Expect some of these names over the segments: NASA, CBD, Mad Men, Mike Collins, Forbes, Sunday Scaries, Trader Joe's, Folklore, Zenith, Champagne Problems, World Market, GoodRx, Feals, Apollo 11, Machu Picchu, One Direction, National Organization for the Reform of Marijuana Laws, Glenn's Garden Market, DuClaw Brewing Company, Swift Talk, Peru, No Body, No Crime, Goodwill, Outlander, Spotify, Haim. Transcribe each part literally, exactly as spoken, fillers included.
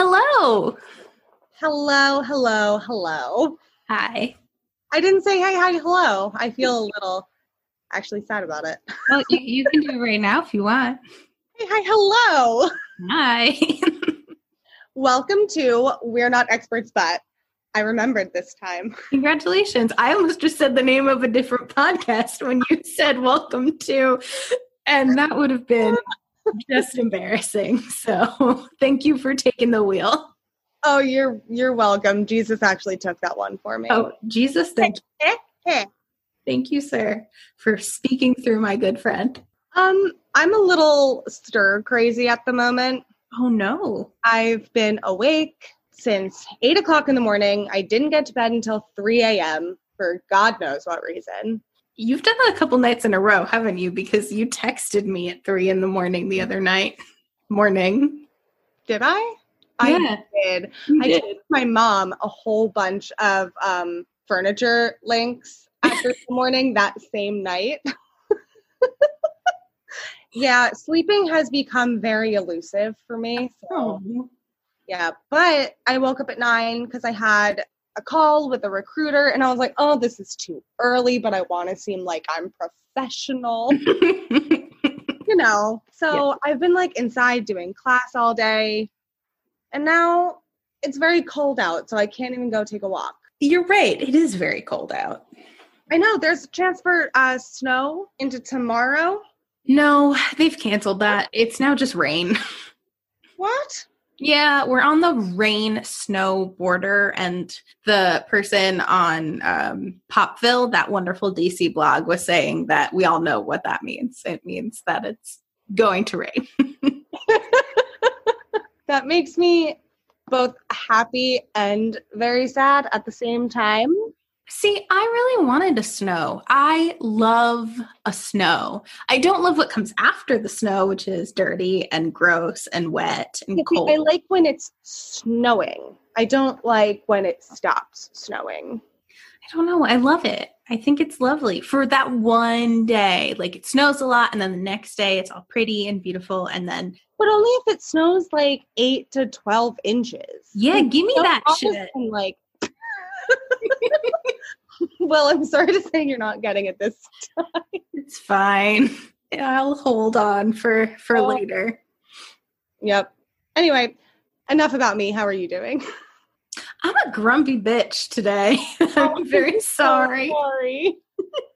Hello. Hello, hello, hello. Hi. I didn't say hey, hi, hello. I feel a little actually sad about it. Well, you, you can do it right now if you want. Hey, hi, hello. Hi. Welcome to We're Not Experts, but I remembered this time. Congratulations. I almost just said the name of a different podcast when you said welcome to, and that would have been just embarrassing. So thank you for taking the wheel. Oh, you're you're welcome. Jesus actually took that one for me. Oh, Jesus, thank you. Thank you, sir, for speaking through my good friend. Um, I'm a little stir crazy at the moment. Oh, no. I've been awake since eight o'clock in the morning. I didn't get to bed until three a.m. for God knows what reason. You've done that a couple nights in a row, haven't you? Because you texted me at three in the morning the other night. Morning. Did I? Yeah. I did. You I did. Gave my mom a whole bunch of um, furniture links after the morning that same night. Yeah, sleeping has become very elusive for me. So. Oh. Yeah, but I woke up at nine because I had a call with a recruiter, and I was like, oh, this is too early, but I want to seem like I'm professional. You know, so yeah. I've been like inside doing class all day, and now it's very cold out, so I can't even go take a walk. You're right. It is very cold out. I know. There's a chance for uh, snow into tomorrow. No, they've canceled that. It's now just rain. What? Yeah, we're on the rain-snow border, and the person on um, Popville, that wonderful D C blog, was saying that we all know what that means. It means that it's going to rain. That makes me both happy and very sad at the same time. See, I really wanted a snow. I love a snow. I don't love what comes after the snow, which is dirty and gross and wet and cold. I like when it's snowing. I don't like when it stops snowing. I don't know. I love it. I think it's lovely for that one day. Like it snows a lot, and then the next day it's all pretty and beautiful, and then but only if it snows like eight to twelve inches. Yeah, like, give me so that shit. And, like. Well, I'm sorry to say you're not getting it this time. It's fine. I'll hold on for, for oh. later. Yep. Anyway, enough about me. How are you doing? I'm a grumpy bitch today. Oh, I'm very sorry. So sorry.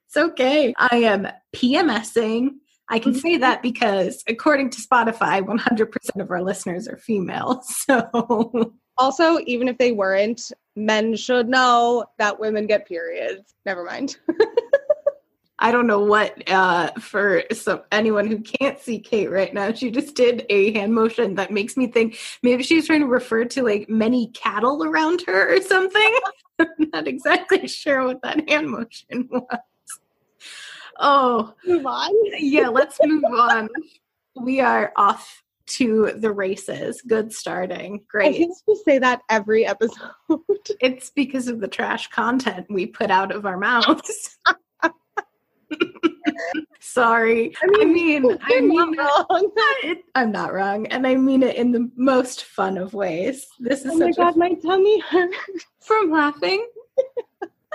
It's okay. I am PMSing. I can say that because according to Spotify, one hundred percent of our listeners are female. So also, even if they weren't, men should know that women get periods. Never mind. I don't know what, uh, for some, anyone who can't see Kate right now, she just did a hand motion that makes me think maybe she's trying to refer to like many cattle around her or something. I'm not exactly sure what that hand motion was. Oh, move on. Yeah, let's move on. We are off to the races. Good starting. Great. I think we say that every episode. It's because of the trash content we put out of our mouths. Sorry. I mean, I mean, not wrong. It, I'm not wrong. And I mean it in the most fun of ways. This is oh such my God, a, my tummy hurts from laughing.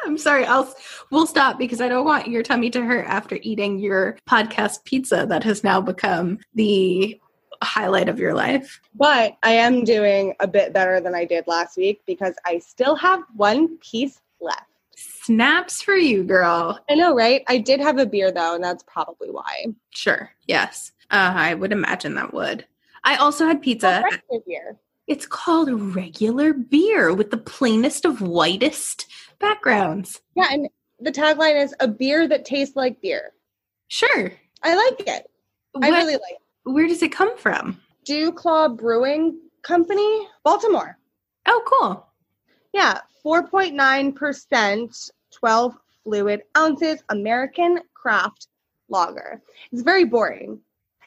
I'm sorry. I'll we'll stop because I don't want your tummy to hurt after eating your podcast pizza that has now become the highlight of your life. But I am doing a bit better than I did last week because I still have one piece left. Snaps for you, girl. I know, right? I did have a beer though, and that's probably why. Sure. Yes. Uh, I would imagine that would. I also had pizza. Well, regular beer. It's called regular beer with the plainest of whitest backgrounds. Yeah, and the tagline is a beer that tastes like beer. Sure. I like it. What, I really like it. Where does it come from? DuClaw Brewing Company, Baltimore. Oh, cool. Yeah, four point nine percent, twelve fluid ounces, American craft lager. It's very boring.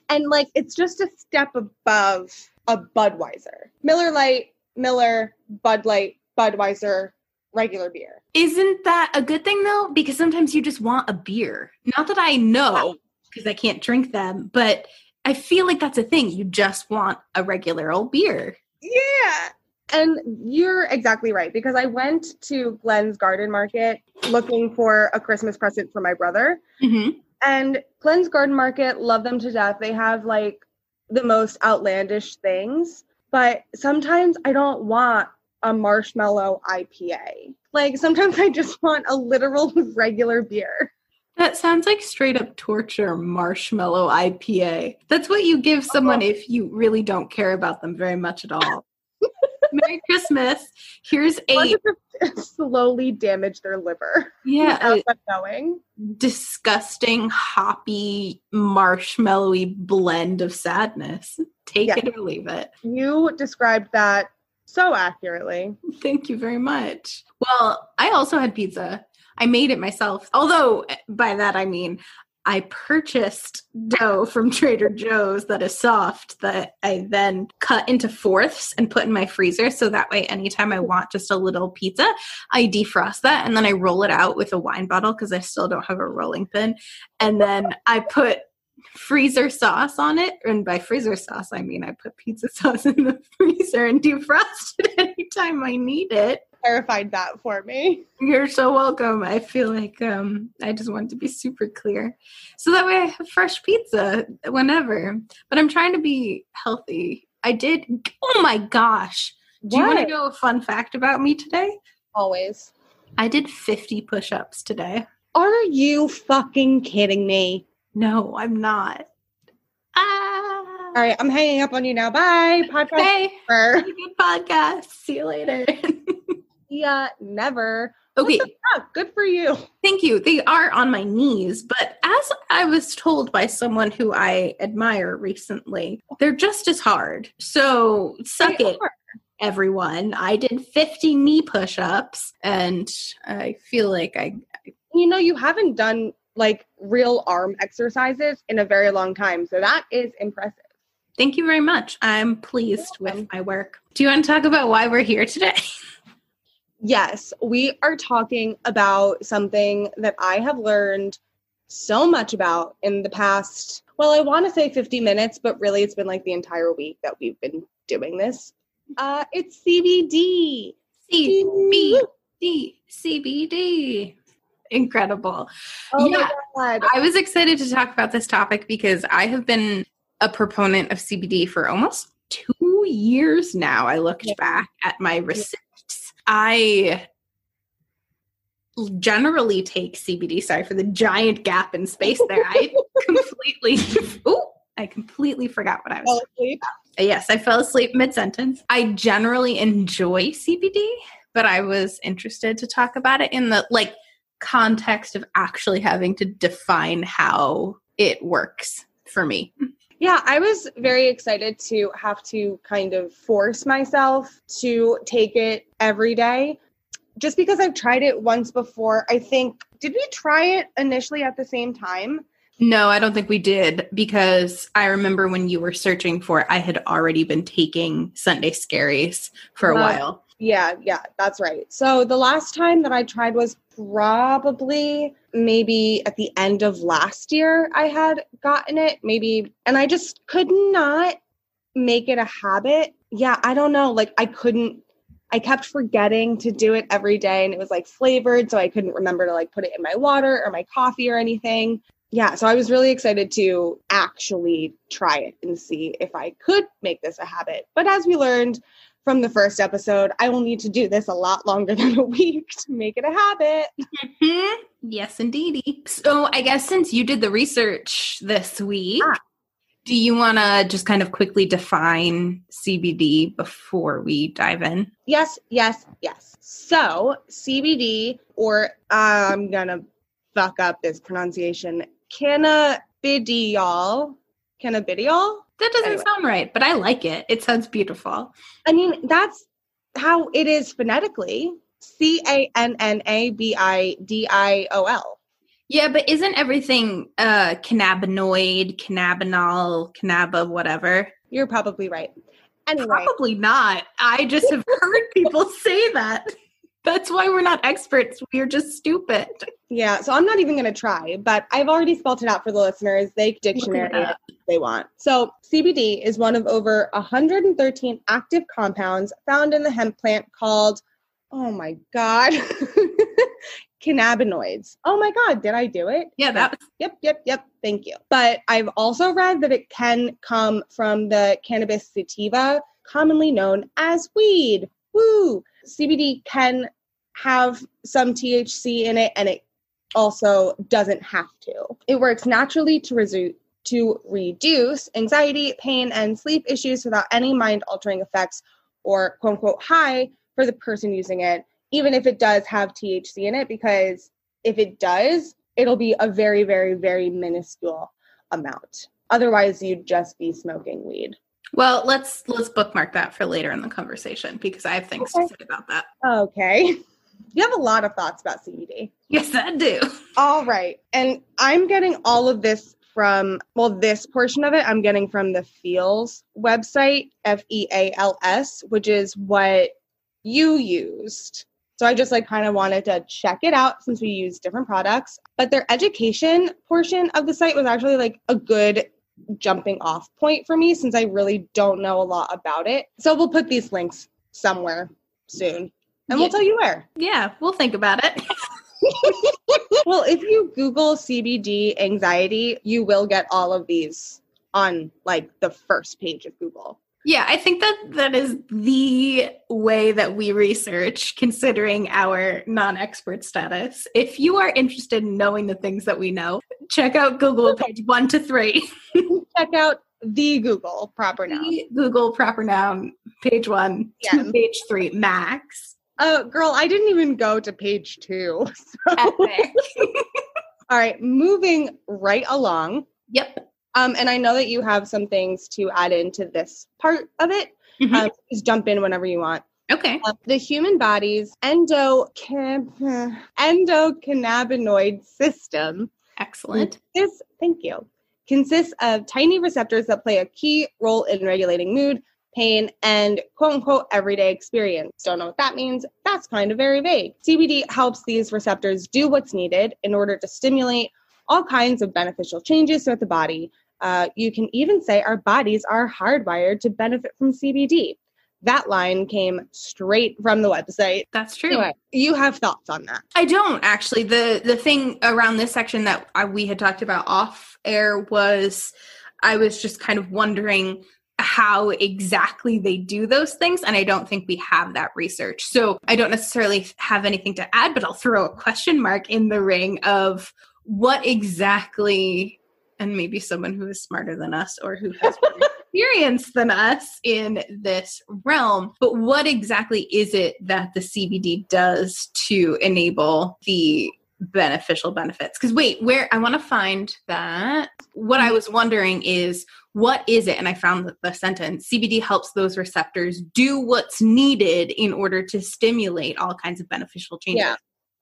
And like, it's just a step above a Budweiser. Miller Lite, Miller, Bud Light, Budweiser, regular beer. Isn't that a good thing though? Because sometimes you just want a beer. Not that I know, because I can't drink them, but I feel like that's a thing. You just want a regular old beer. Yeah. And you're exactly right, because I went to Glenn's Garden Market looking for a Christmas present for my brother. Mm-hmm. And Glenn's Garden Market, love them to death. They have like the most outlandish things. But sometimes I don't want a marshmallow I P A. Like sometimes I just want a literal regular beer. That sounds like straight up torture, marshmallow I P A. That's what you give someone oh. if you really don't care about them very much at all. Merry Christmas. Here's eight. Slowly damage their liver. Yeah. How's that going? Disgusting, hoppy, marshmallowy blend of sadness. Take yeah. it or leave it. You described that so accurately. Thank you very much. Well, I also had pizza. I made it myself. Although by that, I mean, I purchased dough from Trader Joe's that is soft that I then cut into fourths and put in my freezer. So that way, anytime I want just a little pizza, I defrost that and then I roll it out with a wine bottle because I still don't have a rolling pin. And then I put freezer sauce on it. And by freezer sauce, I mean I put pizza sauce in the freezer and defrost it anytime I need it. Clarified that for me. You're so welcome. I feel like um, I just want to be super clear. So that way I have fresh pizza whenever. But I'm trying to be healthy. I did. Oh my gosh. Do what? You want to know a fun fact about me today? Always. I did fifty push-ups today. Are you fucking kidding me? No, I'm not. Ah. All right. I'm hanging up on you now. Bye. Podcast. Hey. Have a good podcast. See you later. Yeah, never. Okay. Good for you. Thank you. They are on my knees, but as I was told by someone who I admire recently, they're just as hard. So suck they it, are. everyone. I did fifty knee push-ups and I feel like I, I... You know, you haven't done like real arm exercises in a very long time. So that is impressive. Thank you very much. I'm pleased with my work. Do you want to talk about why we're here today? Yes, we are talking about something that I have learned so much about in the past, well, I want to say fifty minutes, but really it's been like the entire week that we've been doing this. Uh, it's C B D. C B D. C B D. Incredible. Oh yeah, my God. I was excited to talk about this topic because I have been a proponent of C B D for almost two years now. I looked yeah. back at my receipt. I generally take C B D. Sorry for the giant gap in space there. I completely, oh, I completely forgot what I was fell asleep. Yes, I fell asleep mid-sentence. I generally enjoy C B D, but I was interested to talk about it in the like context of actually having to define how it works for me. Yeah, I was very excited to have to kind of force myself to take it every day just because I've tried it once before. I think, did we try it initially at the same time? No, I don't think we did because I remember when you were searching for it, I had already been taking Sunday Scaries for a uh, while. Yeah, yeah, that's right. So the last time that I tried was probably maybe at the end of last year I had gotten it maybe, and I just could not make it a habit. Yeah. I don't know. Like I couldn't, I kept forgetting to do it every day and it was like flavored. So I couldn't remember to like put it in my water or my coffee or anything. Yeah. So I was really excited to actually try it and see if I could make this a habit. But as we learned from the first episode, I will need to do this a lot longer than a week to make it a habit. Mm-hmm. Yes, indeedy. So I guess since you did the research this week, ah. do you want to just kind of quickly define C B D before we dive in? Yes, yes, yes. So C B D, or uh, I'm going to fuck up this pronunciation, cannabidiol. Cannabidiol? That doesn't anyway. sound right, but I like it. It sounds beautiful. I mean, that's how it is phonetically. C A N N A B I D I O L. Yeah, but isn't everything uh, cannabinoid, cannabinol, cannaba, whatever? You're probably right. Anyway. Probably not. I just have heard people say that. That's why we're not experts. We're just stupid. Yeah. So I'm not even going to try, but I've already spelled it out for the listeners. They dictionary if they want. So C B D is one of over one hundred thirteen active compounds found in the hemp plant called, oh my God, cannabinoids. Oh my God. Did I do it? Yeah. That was- yep. Yep. Yep. Thank you. But I've also read that it can come from the cannabis sativa, commonly known as weed. Woo! C B D can have some T H C in it, and it also doesn't have to. It works naturally to, resu- to reduce anxiety, pain, and sleep issues without any mind-altering effects or quote-unquote high for the person using it, even if it does have T H C in it, because if it does, it'll be a very, very, very minuscule amount. Otherwise, you'd just be smoking weed. Well, let's let's bookmark that for later in the conversation because I have things okay. to say about that. Okay. You have a lot of thoughts about C B D. Yes, I do. All right. And I'm getting all of this from, well, this portion of it I'm getting from the Feals website, F E A L S, which is what you used. So I just like kind of wanted to check it out since we use different products. But their education portion of the site was actually like a good jumping off point for me since I really don't know a lot about it. So we'll put these links somewhere soon and yeah. we'll tell you where. Yeah, we'll think about it. Well, if you Google C B D anxiety, you will get all of these on like the first page of Google. Yeah, I think that that is the way that we research considering our non-expert status. If you are interested in knowing the things that we know, check out Google page one to three. Check out the Google proper noun. The Google proper noun, page one yeah. to page three, max. Oh, girl, I didn't even go to page two. So. Epic. All right, moving right along. Yep. Um, and I know that you have some things to add into this part of it. Mm-hmm. Um, just jump in whenever you want. Okay. Uh, the human body's endocannab- endocannabinoid system. Excellent. Consists, thank you. Consists of tiny receptors that play a key role in regulating mood, pain, and quote-unquote everyday experience. Don't know what that means. That's kind of very vague. C B D helps these receptors do what's needed in order to stimulate all kinds of beneficial changes throughout the body. Uh, you can even say our bodies are hardwired to benefit from C B D. That line came straight from the website. That's true. Anyway, you have thoughts on that? I don't, actually. The the thing around this section that I, we had talked about off air was I was just kind of wondering how exactly they do those things, and I don't think we have that research. So I don't necessarily have anything to add, but I'll throw a question mark in the ring of what exactly, and maybe someone who is smarter than us or who has more experience than us in this realm, but what exactly is it that the C B D does to enable the beneficial benefits? Because wait, where I want to find that. What I was wondering is, what is it? And I found the, the sentence, C B D helps those receptors do what's needed in order to stimulate all kinds of beneficial changes. Yeah.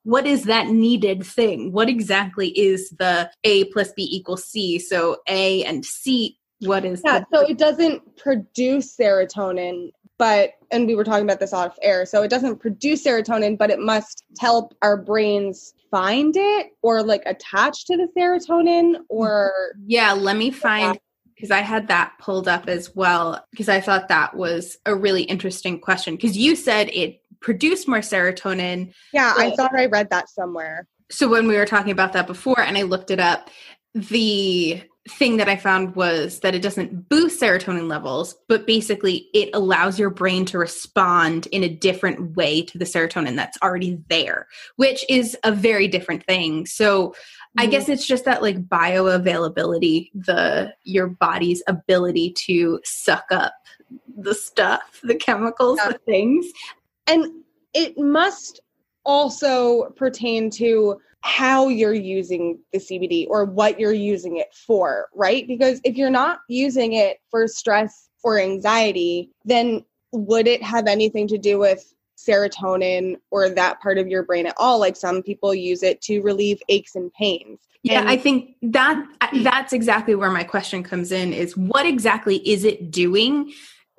What is that needed thing? What exactly is the A plus B equals C? So A and C, what is that? Yeah, so it doesn't produce serotonin, but, and we were talking about this off air, so it doesn't produce serotonin, but it must help our brains find it or like attach to the serotonin or. Yeah, let me find, because I had that pulled up as well, because I thought that was a really interesting question, because you said it produce more serotonin. Yeah, so, I thought I read that somewhere. So when we were talking about that before and I looked it up, the thing that I found was that it doesn't boost serotonin levels, but basically it allows your brain to respond in a different way to the serotonin that's already there, which is a very different thing. So I guess it's just that like bioavailability, the your body's ability to suck up the stuff, the chemicals, yeah. the things. And it must also pertain to how you're using the C B D or what you're using it for, right? Because if you're not using it for stress or anxiety, then would it have anything to do with serotonin or that part of your brain at all? Like some people use it to relieve aches and pains. Yeah, and- I think that that's exactly where my question comes in is what exactly is it doing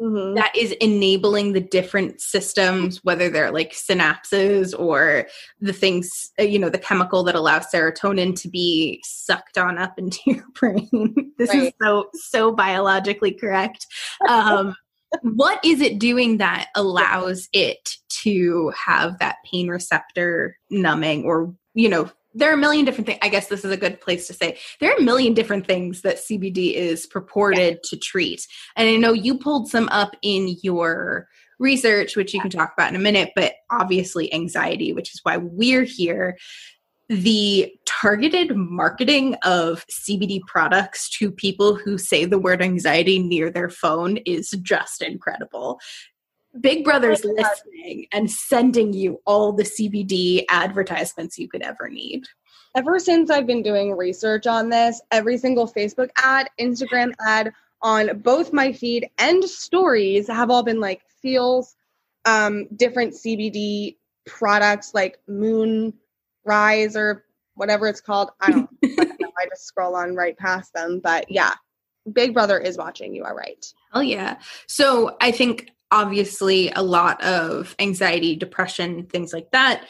mm-hmm. that is enabling the different systems, whether they're like synapses or the things, you know, the chemical that allows serotonin to be sucked on up into your brain. This right. is so, so biologically correct. Um, what is it doing that allows it to have that pain receptor numbing or, you know, there are a million different things. I guess this is a good place to say there are a million different things that C B D is purported yeah. to treat. And I know you pulled some up in your research, which you can talk about in a minute, but obviously anxiety, which is why we're here. The targeted marketing of C B D products to people who say the word anxiety near their phone is just incredible. Big Brother's listening and sending you all the C B D advertisements you could ever need. Ever since I've been doing research on this, every single Facebook ad, Instagram ad on both my feed and stories have all been like Feals, um, different C B D products like Moon Rise or whatever it's called. I don't know. I just scroll on right past them. But yeah, Big Brother is watching. You are right. Oh, yeah. So I think obviously, a lot of anxiety, depression, things like that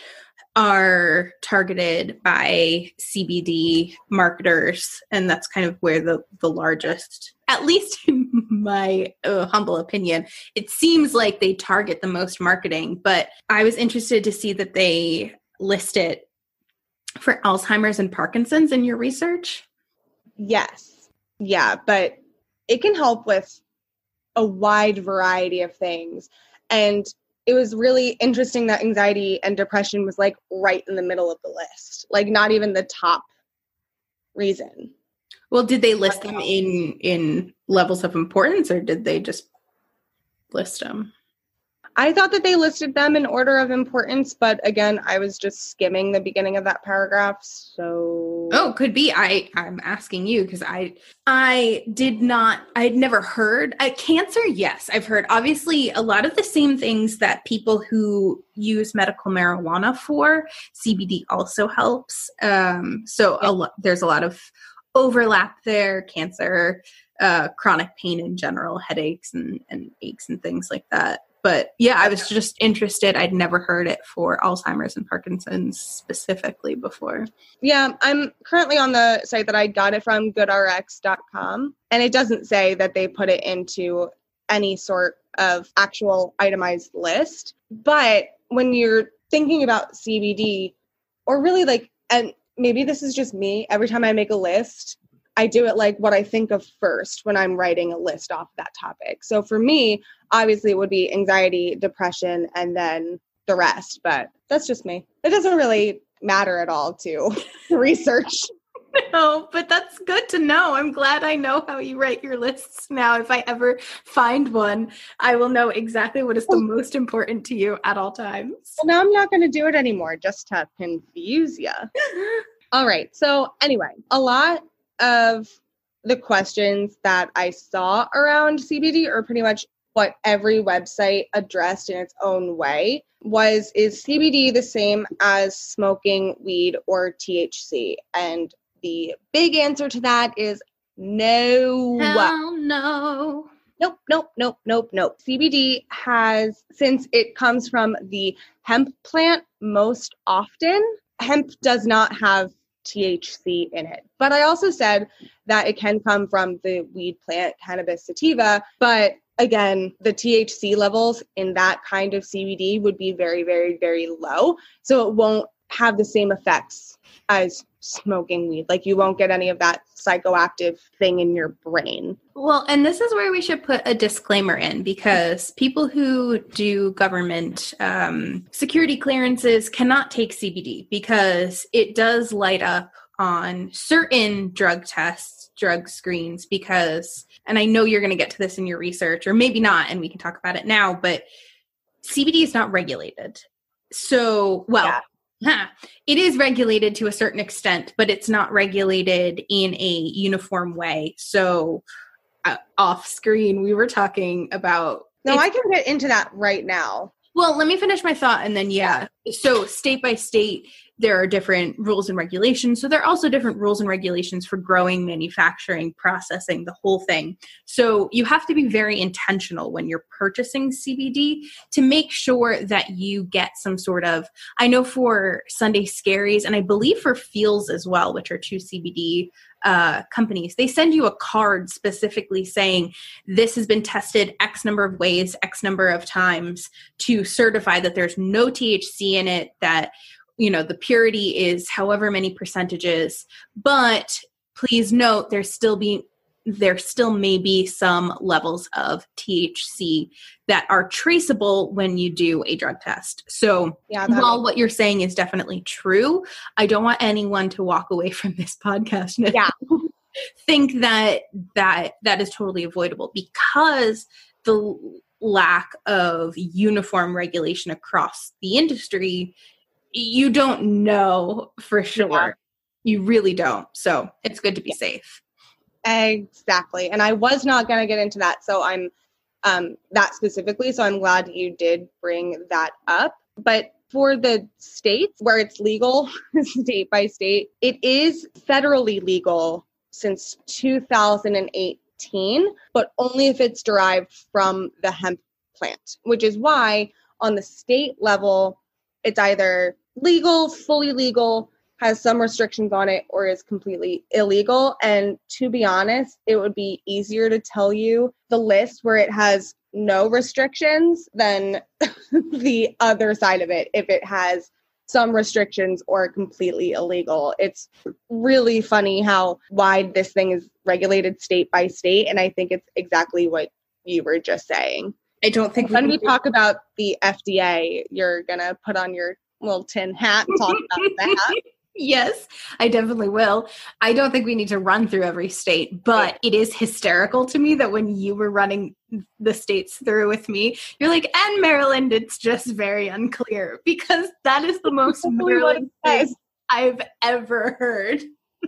are targeted by C B D marketers. And that's kind of where the, the largest, at least in my uh, humble opinion, it seems like they target the most marketing. But I was interested to see that they list it for Alzheimer's and Parkinson's in your research. Yes. Yeah. But it can help with a wide variety of things. And it was really interesting that anxiety and depression was like right in the middle of the list, like not even the top reason. Well, did they list them in, in levels of importance or did they just list them? I thought that they listed them in order of importance, but again, I was just skimming the beginning of that paragraph. So oh, could be. I, I'm asking you because I I did not, I'd never heard. Uh, cancer, yes, I've heard. Obviously, a lot of the same things that people who use medical marijuana for, C B D also helps. Um, so a lo- there's a lot of overlap there, cancer, uh, chronic pain in general, headaches and, and aches and things like that. But yeah, I was just interested. I'd never heard it for Alzheimer's and Parkinson's specifically before. Yeah, I'm currently on the site that I got it from, good r x dot com. And it doesn't say that they put it into any sort of actual itemized list. But when you're thinking about C B D, or really like, and maybe this is just me, every time I make a list, I do it like what I think of first when I'm writing a list off that topic. So for me, obviously it would be anxiety, depression, and then the rest, but that's just me. It doesn't really matter at all to research. No, but that's good to know. I'm glad I know how you write your lists now. If I ever find one, I will know exactly what is the most important to you at all times. Well, now I'm not going to do it anymore just to confuse you. All right. So anyway, a lot of the questions that I saw around C B D, or pretty much what every website addressed in its own way, was, is C B D the same as smoking weed or T H C? And the big answer to that is no. Hell no. Nope, nope, nope, nope, nope. C B D has, since it comes from the hemp plant most often, hemp does not have T H C in it. But I also said that it can come from the weed plant, cannabis sativa. But again, the T H C levels in that kind of C B D would be very, very, very low. So it won't have the same effects as smoking weed. Like you won't get any of that psychoactive thing in your brain. Well, and this is where we should put a disclaimer in, because people who do government um, security clearances cannot take C B D because it does light up on certain drug tests, drug screens, because, and I know you're going to get to this in your research, or maybe not, and we can talk about it now, but C B D is not regulated. So, well, yeah. Huh. It is regulated to a certain extent, but it's not regulated in a uniform way. So uh, off screen, we were talking about... No, I can get into that right now. Well, let me finish my thought and then, yeah. yeah. So state by state, there are different rules and regulations. So there are also different rules and regulations for growing, manufacturing, processing, the whole thing. So you have to be very intentional when you're purchasing C B D to make sure that you get some sort of, I know for Sunday Scaries, and I believe for Feals as well, which are two C B D uh, companies, they send you a card specifically saying this has been tested X number of ways, X number of times to certify that there's no T H C in it, that you know, the purity is however many percentages, but please note there's still be there still may be some levels of T H C that are traceable when you do a drug test. So yeah, while is- what you're saying is definitely true, I don't want anyone to walk away from this podcast now yeah. think that that that is totally avoidable, because the lack of uniform regulation across the industry, you don't know for sure. Yeah. You really don't. So it's good to be yeah. safe. Exactly. And I was not going to get into that. So I'm um, that specifically. So I'm glad you did bring that up. But for the states where it's legal, state by state, it is federally legal since two thousand eighteen, but only if it's derived from the hemp plant, which is why on the state level, it's either legal, fully legal, has some restrictions on it, or is completely illegal. And to be honest, it would be easier to tell you the list where it has no restrictions than the other side of it, if it has some restrictions or completely illegal. It's really funny how wide this thing is regulated state by state. And I think it's exactly what you were just saying. I don't think when we talk about the F D A, you're going to put on your little tin hat and talk about that. Yes, I definitely will. I don't think we need to run through every state, but it is hysterical to me that when you were running the states through with me, you're like, and Maryland, it's just very unclear, because that is the most Maryland thing I've ever heard.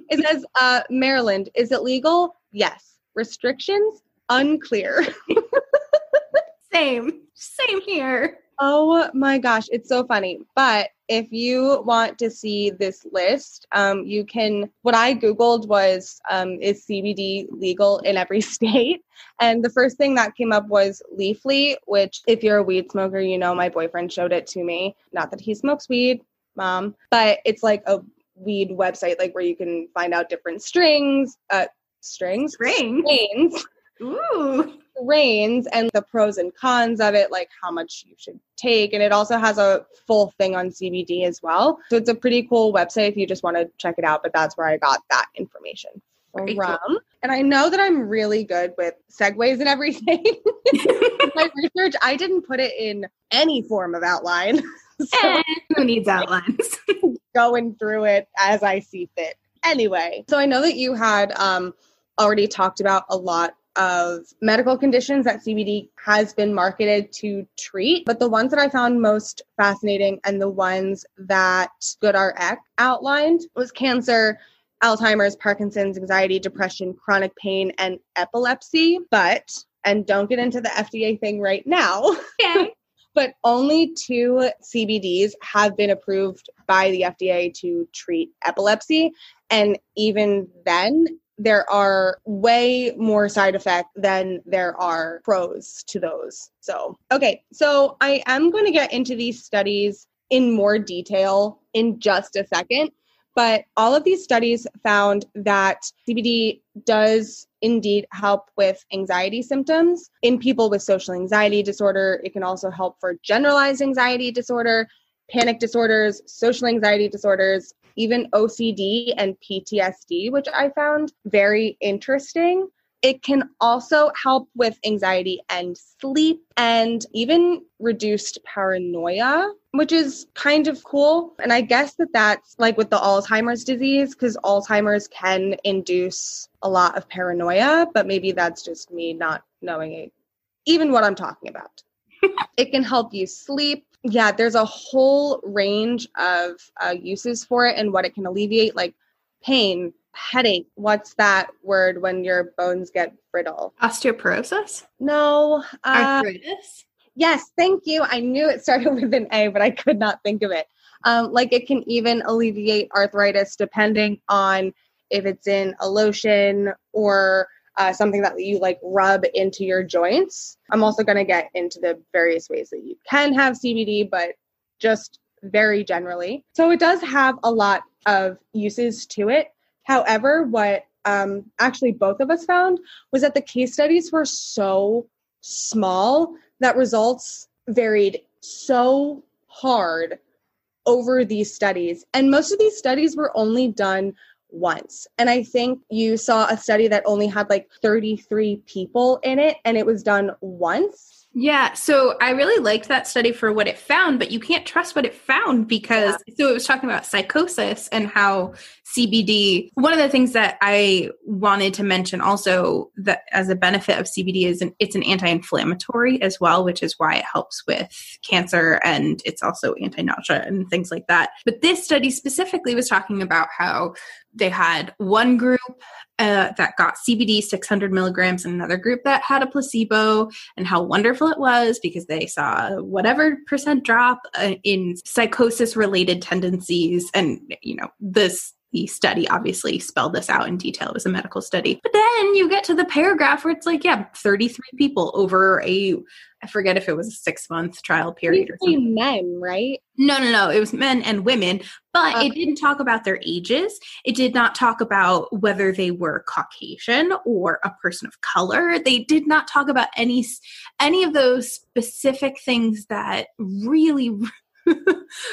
It says, uh, Maryland, is it legal? Yes. Restrictions? Unclear. Same, same here. Oh my gosh. It's so funny. But if you want to see this list, um, you can, what I Googled was, um, is C B D legal in every state? And the first thing that came up was Leafly, which if you're a weed smoker, you know, my boyfriend showed it to me. Not that he smokes weed, mom, but it's like a weed website, like where you can find out different strings, uh, strings, String. strains. Ooh. Strains and the pros and cons of it, like how much you should take. And it also has a full thing on C B D as well. So it's a pretty cool website if you just want to check it out. But that's where I got that information Very from. Cool. And I know that I'm really good with segues and everything. My research, I didn't put it in any form of outline. So who needs outlines? Going through it as I see fit. Anyway, so I know that you had um, already talked about a lot of medical conditions that C B D has been marketed to treat. But the ones that I found most fascinating and the ones that GoodRx outlined was cancer, Alzheimer's, Parkinson's, anxiety, depression, chronic pain, and epilepsy. But, and don't get into the F D A thing right now, okay. but only two C B Ds have been approved by the F D A to treat epilepsy. And even then, there are way more side effects than there are pros to those. So, okay. So I am going to get into these studies in more detail in just a second, but all of these studies found that C B D does indeed help with anxiety symptoms in people with social anxiety disorder. It can also help for generalized anxiety disorder, panic disorders, social anxiety disorders, even O C D and P T S D, which I found very interesting. It can also help with anxiety and sleep and even reduced paranoia, which is kind of cool. And I guess that that's like with the Alzheimer's disease, because Alzheimer's can induce a lot of paranoia, but maybe that's just me not knowing it, even what I'm talking about. It can help you sleep. Yeah, there's a whole range of uh, uses for it and what it can alleviate, like pain, headache. What's that word when your bones get brittle? Osteoporosis? No. Uh, Arthritis? Yes, thank you. I knew it started with an A, but I could not think of it. Um, like it can even alleviate arthritis depending on if it's in a lotion or uh, something that you like rub into your joints. I'm also going to get into the various ways that you can have C B D, but just very generally. So it does have a lot of uses to it. However, what um, actually both of us found was that the case studies were so small that results varied so hard over these studies. And most of these studies were only done once. And I think you saw a study that only had like thirty-three people in it, and it was done once. Yeah. So I really liked that study for what it found, but you can't trust what it found because yeah. So it was talking about psychosis and how C B D, one of the things that I wanted to mention also that as a benefit of C B D is an, it's an anti-inflammatory as well, which is why it helps with cancer, and it's also anti-nausea and things like that. But this study specifically was talking about how they had one group uh, that got C B D six hundred milligrams and another group that had a placebo, and how wonderful it was because they saw whatever percent drop uh, in psychosis related tendencies. And, you know, this the study obviously spelled this out in detail. It was a medical study. But then you get to the paragraph where it's like, yeah, thirty-three people over a, I forget if it was a six month trial period. Or something. Men, right? No, no, no. It was men and women, but okay. It didn't talk about their ages. It did not talk about whether they were Caucasian or a person of color. They did not talk about any, any of those specific things that really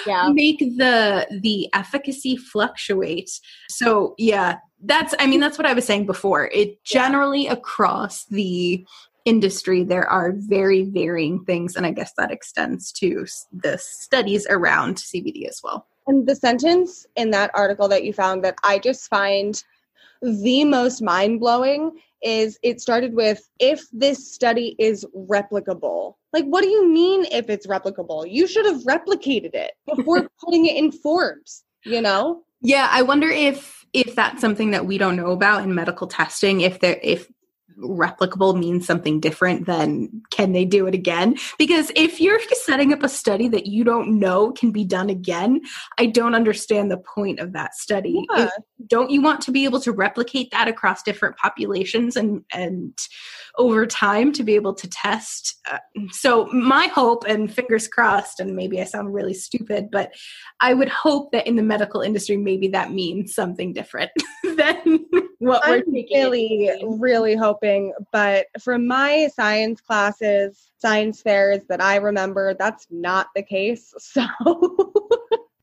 yeah. make the the efficacy fluctuate. So yeah, that's, I mean, that's what I was saying before. It generally yeah. across the industry, there are very varying things. And I guess that extends to the studies around C B D as well. And the sentence in that article that you found that I just find the most mind-blowing is it started with, if this study is replicable. Like, what do you mean if it's replicable? You should have replicated it before putting it in Forbes, you know? Yeah, I wonder if if that's something that we don't know about in medical testing, if there if replicable means something different than can they do it again? Because if you're setting up a study that you don't know can be done again, I don't understand the point of that study. Yeah. If, don't you want to be able to replicate that across different populations and, and over time to be able to test? Uh, so my hope, and fingers crossed, and maybe I sound really stupid, but I would hope that in the medical industry, maybe that means something different than what I'm we're taking. Really, really hoping. But from my science classes, science fairs that I remember, that's not the case. So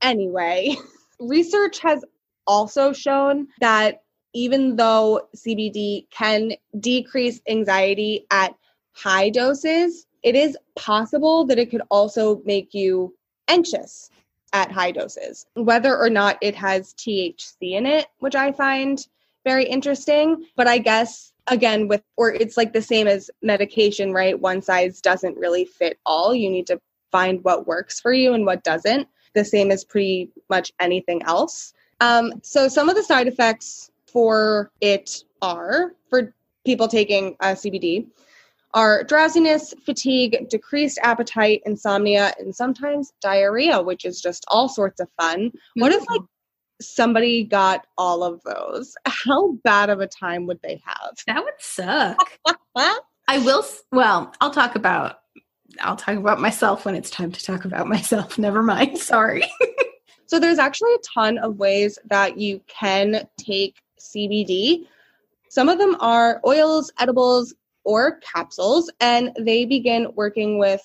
anyway, research has also shown that even though C B D can decrease anxiety at high doses, it is possible that it could also make you anxious at high doses, whether or not it has T H C in it, which I find very interesting. But I guess again, with, or it's like the same as medication, right? One size doesn't really fit all. You need to find what works for you and what doesn't. The same as pretty much anything else. Um, so some of the side effects for it are, for people taking uh, C B D, are drowsiness, fatigue, decreased appetite, insomnia, and sometimes diarrhea, which is just all sorts of fun. Mm-hmm. What if like somebody got all of those? How bad of a time would they have? That would suck. I will. Well, I'll talk about, I'll talk about myself when it's time to talk about myself. Never mind. Sorry. So there's actually a ton of ways that you can take C B D. Some of them are oils, edibles, or capsules, and they begin working with,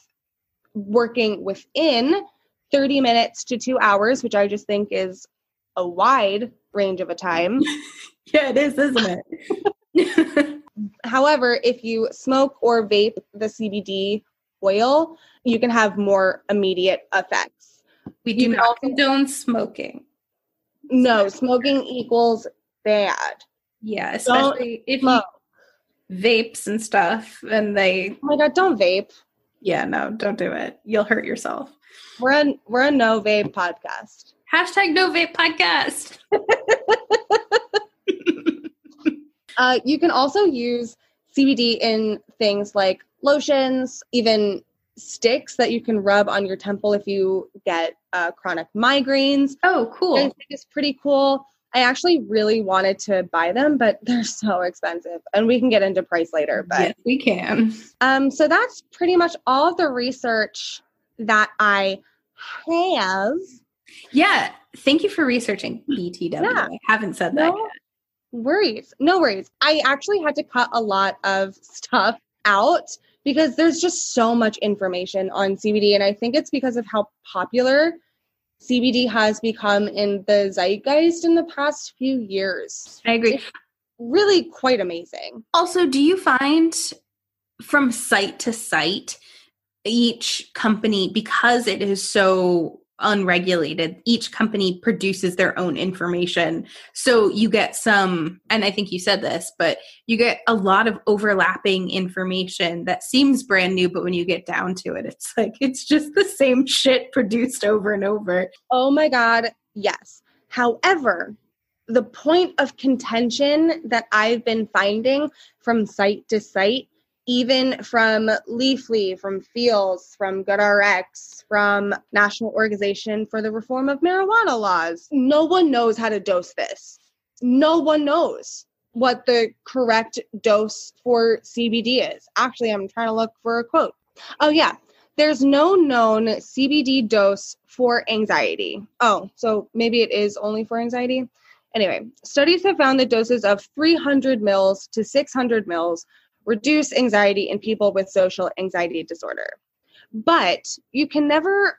working within thirty minutes to two hours, which I just think is a wide range of a time. Yeah, it is, isn't it? However, if you smoke or vape the C B D oil, you can have more immediate effects. We do not condone smoking. No, smoking equals bad. Yeah, especially if you vapes and stuff and they... Oh my God, don't vape. Yeah, no, don't do it. You'll hurt yourself. We're a, we're a no vape podcast. Hashtag no vape podcast. uh, you can also use C B D in things like lotions, even sticks that you can rub on your temple if you get uh, chronic migraines. Oh, cool. I think it's pretty cool. I actually really wanted to buy them, but they're so expensive, and we can get into price later, but yes, we can. Um, so that's pretty much all of the research that I have. Yeah. Thank you for researching B T W. Yeah. I haven't said no that yet. Worries. No worries. I actually had to cut a lot of stuff out because there's just so much information on C B D. And I think it's because of how popular C B D has become in the zeitgeist in the past few years. I agree. It's really quite amazing. Also, do you find from site to site, each company, because it is so unregulated, each company produces their own information. So you get some, and I think you said this, but you get a lot of overlapping information that seems brand new, but when you get down to it, it's like, it's just the same shit produced over and over. Oh my God. Yes. However, the point of contention that I've been finding from site to site, even from Leafly, from Feals, from GoodRx, from National Organization for the Reform of Marijuana Laws. No one knows how to dose this. No one knows what the correct dose for C B D is. Actually, I'm trying to look for a quote. Oh, yeah. There's no known C B D dose for anxiety. Oh, so maybe it is only for anxiety? Anyway, studies have found that doses of three hundred mils to six hundred mils reduce anxiety in people with social anxiety disorder. But you can never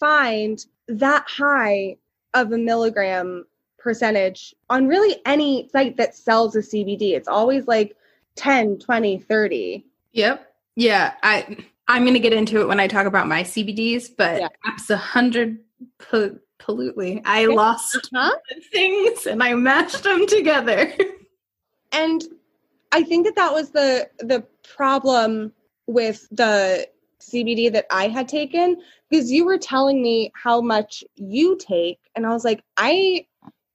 find that high of a milligram percentage on really any site that sells a C B D. It's always like ten, twenty, thirty. Yep. Yeah. I, I'm going to get into it when I talk about my C B Ds, but yeah. That's a hundred absolutely. I lost huh? things and I mashed them together. And I think that that was the the problem with the C B D that I had taken, because you were telling me how much you take. And I was like, I,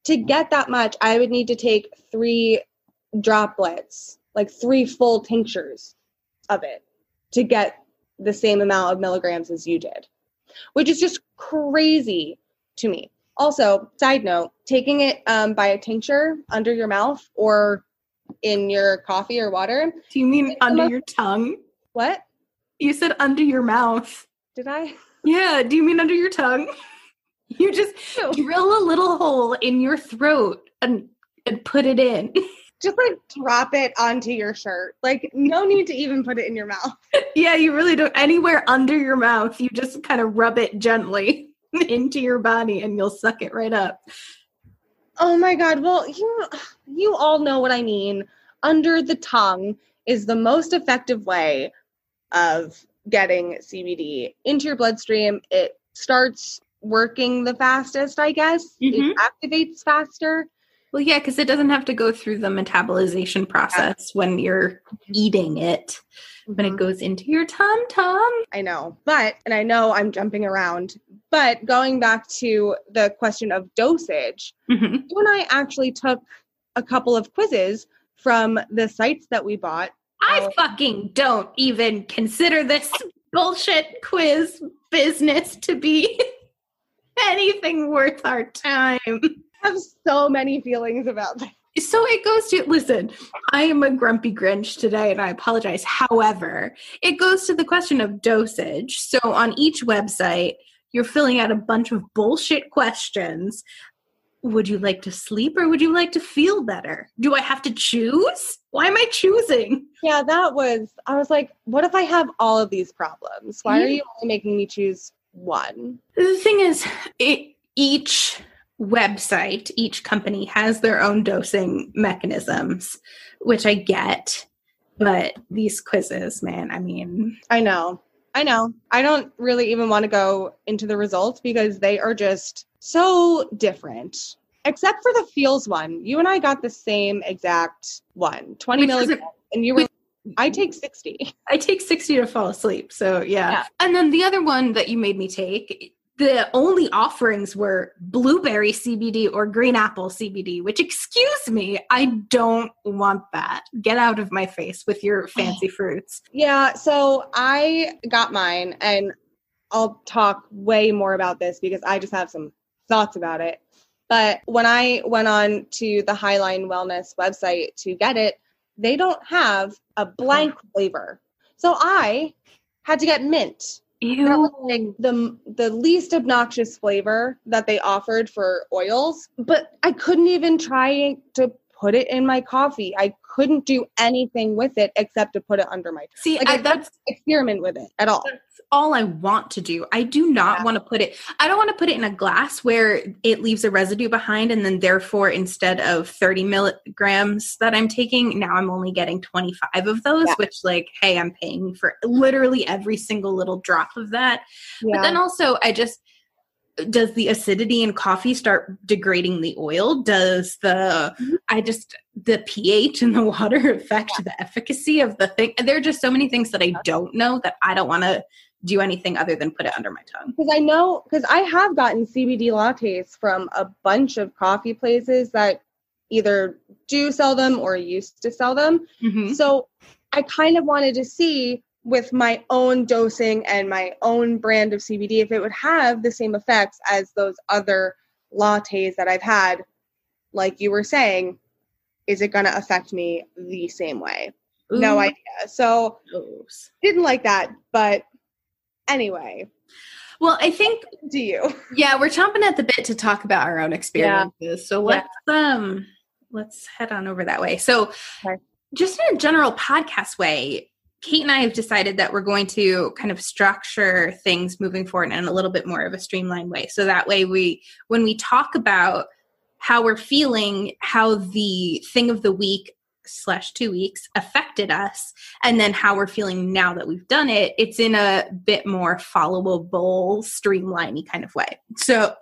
to get that much, I would need to take three droplets, like three full tinctures of it to get the same amount of milligrams as you did, which is just crazy to me. Also, side note, taking it um, by a tincture under your mouth or in your coffee or water. Do you mean under your tongue? What? You said under your mouth. Did I? Yeah. Do you mean under your tongue? You just no. drill a little hole in your throat and, and put it in. Just like drop it onto your shirt. Like no need to even put it in your mouth. Yeah, you really don't. Anywhere under your mouth, you just kind of rub it gently into your body and you'll suck it right up. Oh my God. Well, you you all know what I mean. Under the tongue is the most effective way of getting C B D into your bloodstream. It starts working the fastest, I guess. Mm-hmm. It activates faster. Well, yeah, because it doesn't have to go through the metabolization process yeah. when you're eating it. Mm-hmm. When it goes into your tum-tum. I know. But, and I know I'm jumping around, but going back to the question of dosage, mm-hmm. you and I actually took a couple of quizzes from the sites that we bought. I uh, fucking don't even consider this bullshit quiz business to be anything worth our time. I have so many feelings about that. So it goes to, listen, I am a grumpy Grinch today and I apologize. However, it goes to the question of dosage. So on each website, you're filling out a bunch of bullshit questions. Would you like to sleep or would you like to feel better? Do I have to choose? Why am I choosing? Yeah, that was, I was like, what if I have all of these problems? Why are you only making me choose one? The thing is, it, each... website, each company has their own dosing mechanisms, which I get, but these quizzes, man, I mean. I know. I know. I don't really even want to go into the results because they are just so different, except for the Feals one. You and I got the same exact one, twenty milligrams, and you were which- I take sixty. I take sixty to fall asleep, so yeah. yeah. And then the other one that you made me take the only offerings were blueberry C B D or green apple C B D, which, excuse me, I don't want that. Get out of my face with your fancy fruits. Yeah, so I got mine, and I'll talk way more about this because I just have some thoughts about it. But when I went on to the Highline Wellness website to get it, they don't have a blank flavor. So I had to get mint. Ew. Like the the least obnoxious flavor that they offered for oils, but I couldn't even try to put it in my coffee. I couldn't do anything with it except to put it under my tongue. See, like I, I that's experiment with it at all. That's all I want to do. I do not yeah. want to put it. I don't want to put it in a glass where it leaves a residue behind, and then therefore, instead of thirty milligrams that I'm taking, now I'm only getting twenty-five of those. Yeah. Which, like, hey, I'm paying for literally every single little drop of that. Yeah. But then also, I just. Does the acidity in coffee start degrading the oil? Does the, mm-hmm. I just, the pH in the water affect yeah. the efficacy of the thing? There are just so many things that I don't know that I don't want to do anything other than put it under my tongue. Because I know, because I have gotten C B D lattes from a bunch of coffee places that either do sell them or used to sell them. Mm-hmm. So I kind of wanted to see with my own dosing and my own brand of C B D, if it would have the same effects as those other lattes that I've had, like you were saying, is it going to affect me the same way? Ooh. No idea. So Oops. Didn't like that, but anyway. Well, I think, do you? Yeah. We're chomping at the bit to talk about our own experiences. Yeah. So let's, yeah. um, let's head on over that way. So okay. Just in a general podcast way, Kate and I have decided that we're going to kind of structure things moving forward in a little bit more of a streamlined way. So that way we, when we talk about how we're feeling, how the thing of the week slash two weeks affected us, and then how we're feeling now that we've done it, it's in a bit more followable, streamlined-y kind of way. So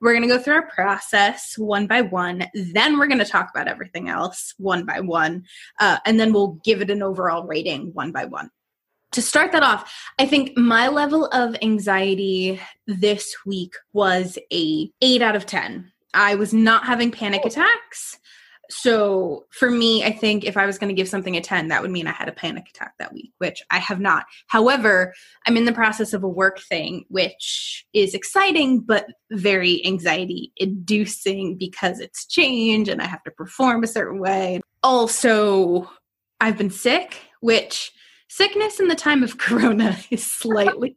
we're going to go through our process one by one. Then we're going to talk about everything else one by one. Uh, and then we'll give it an overall rating one by one. To start that off, I think my level of anxiety this week was a eight out of ten. I was not having panic attacks. So for me, I think if I was going to give something a ten, that would mean I had a panic attack that week, which I have not. However, I'm in the process of a work thing, which is exciting, but very anxiety inducing because it's change and I have to perform a certain way. Also, I've been sick, which sickness in the time of Corona is slightly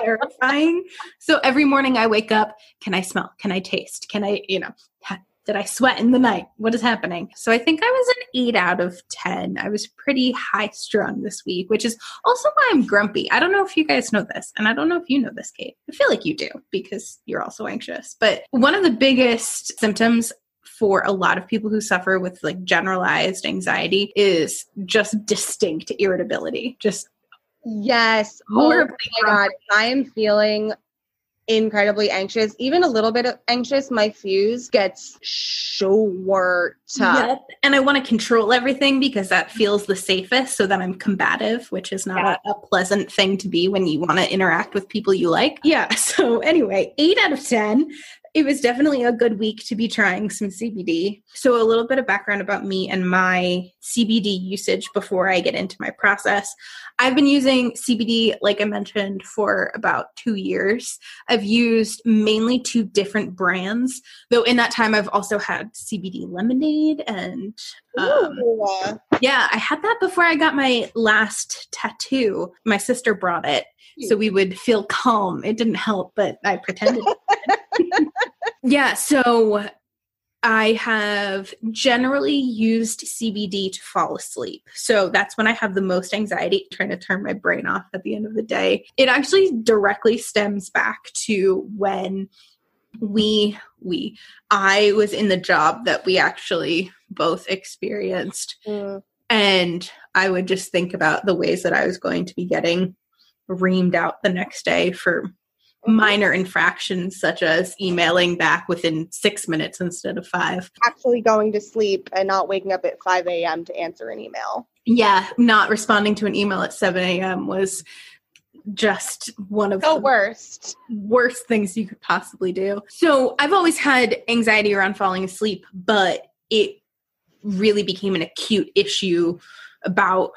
terrifying. So every morning I wake up, can I smell? Can I taste? Can I, you know, ha- Did I sweat in the night? What is happening? So I think I was an eight out of ten. I was pretty high strung this week, which is also why I'm grumpy. I don't know if you guys know this, and I don't know if you know this, Kate. I feel like you do because you're also anxious. But one of the biggest symptoms for a lot of people who suffer with like generalized anxiety is just distinct irritability. Just yes. Horribly oh my grumpy. God, I am feeling incredibly anxious, even a little bit of anxious. My fuse gets short. Yep. And I want to control everything because that feels the safest, so that I'm combative, which is not yeah. a, a pleasant thing to be when you want to interact with people you like. Yeah. So anyway, eight out of ten. It was definitely a good week to be trying some C B D. So a little bit of background about me and my C B D usage before I get into my process. I've been using C B D, like I mentioned, for about two years. I've used mainly two different brands, though in that time I've also had C B D lemonade and um, yeah, I had that before I got my last tattoo. My sister brought it, so we would feel calm. It didn't help, but I pretended it did. Yeah, so I have generally used C B D to fall asleep. So that's when I have the most anxiety, trying to turn my brain off at the end of the day. It actually directly stems back to when we, we, I was in the job that we actually both experienced. Mm. And I would just think about the ways that I was going to be getting reamed out the next day for minor infractions, such as emailing back within six minutes instead of five. Actually going to sleep and not waking up at five a.m. to answer an email. Yeah, not responding to an email at seven a.m. was just one of the, the worst worst things you could possibly do. So I've always had anxiety around falling asleep, but it really became an acute issue about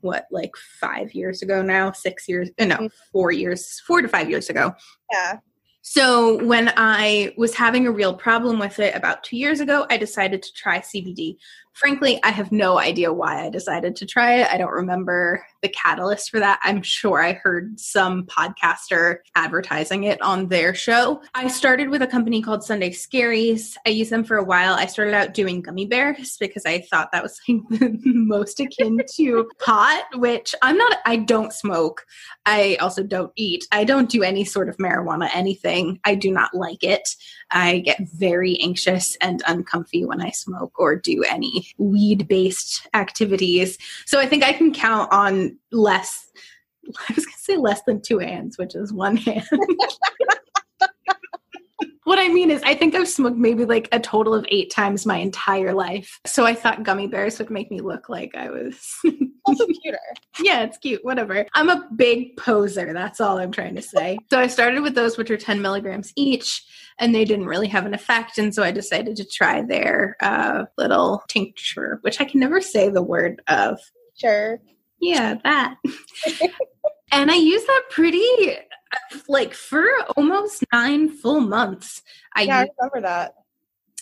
what, like five years ago now, six years, no, four years, four to five years ago. Yeah. So when I was having a real problem with it about two years ago, I decided to try C B D. Frankly, I have no idea why I decided to try it. I don't remember the catalyst for that. I'm sure I heard some podcaster advertising it on their show. I started with a company called Sunday Scaries. I used them for a while. I started out doing gummy bears because I thought that was like the most akin to pot, which I'm not, I don't smoke. I also don't eat. I don't do any sort of marijuana, anything. I do not like it. I get very anxious and uncomfy when I smoke or do any weed-based activities. So I think I can count on less, I was going to say less than two hands, which is one hand. What I mean is I think I've smoked maybe like a total of eight times my entire life. So I thought gummy bears would make me look like I was... Also cuter. Yeah, it's cute. Whatever. I'm a big poser. That's all I'm trying to say. So I started with those, which are ten milligrams each, and they didn't really have an effect. And so I decided to try their uh, little tincture, which I can never say the word of. Sure. Yeah, that. And I used that pretty... like for almost nine full months. I, yeah, I remember that.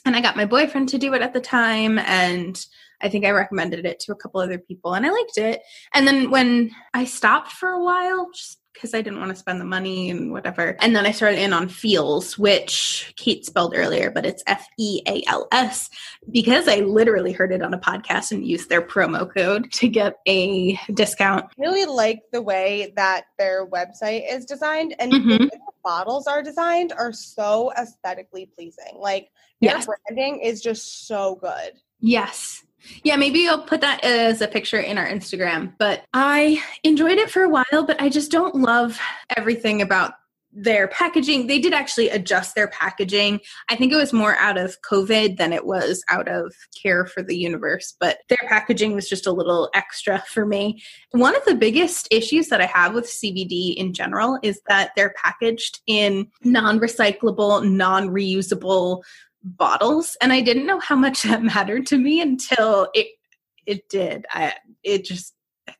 And I got my boyfriend to do it at the time. And I think I recommended it to a couple other people and I liked it. And then when I stopped for a while, just because I didn't want to spend the money and whatever. And then I started in on Feals, which Kate spelled earlier, but it's F E A L S, because I literally heard it on a podcast and used their promo code to get a discount. I really like the way that their website is designed and mm-hmm. the bottles are designed are so aesthetically pleasing. Like their yes. branding is just so good. Yes. Yeah, maybe I'll put that as a picture in our Instagram, but I enjoyed it for a while, but I just don't love everything about their packaging. They did actually adjust their packaging. I think it was more out of COVID than it was out of care for the universe, but their packaging was just a little extra for me. One of the biggest issues that I have with C B D in general is that they're packaged in non-recyclable, non-reusable bottles, and I didn't know how much that mattered to me until it it did. I it just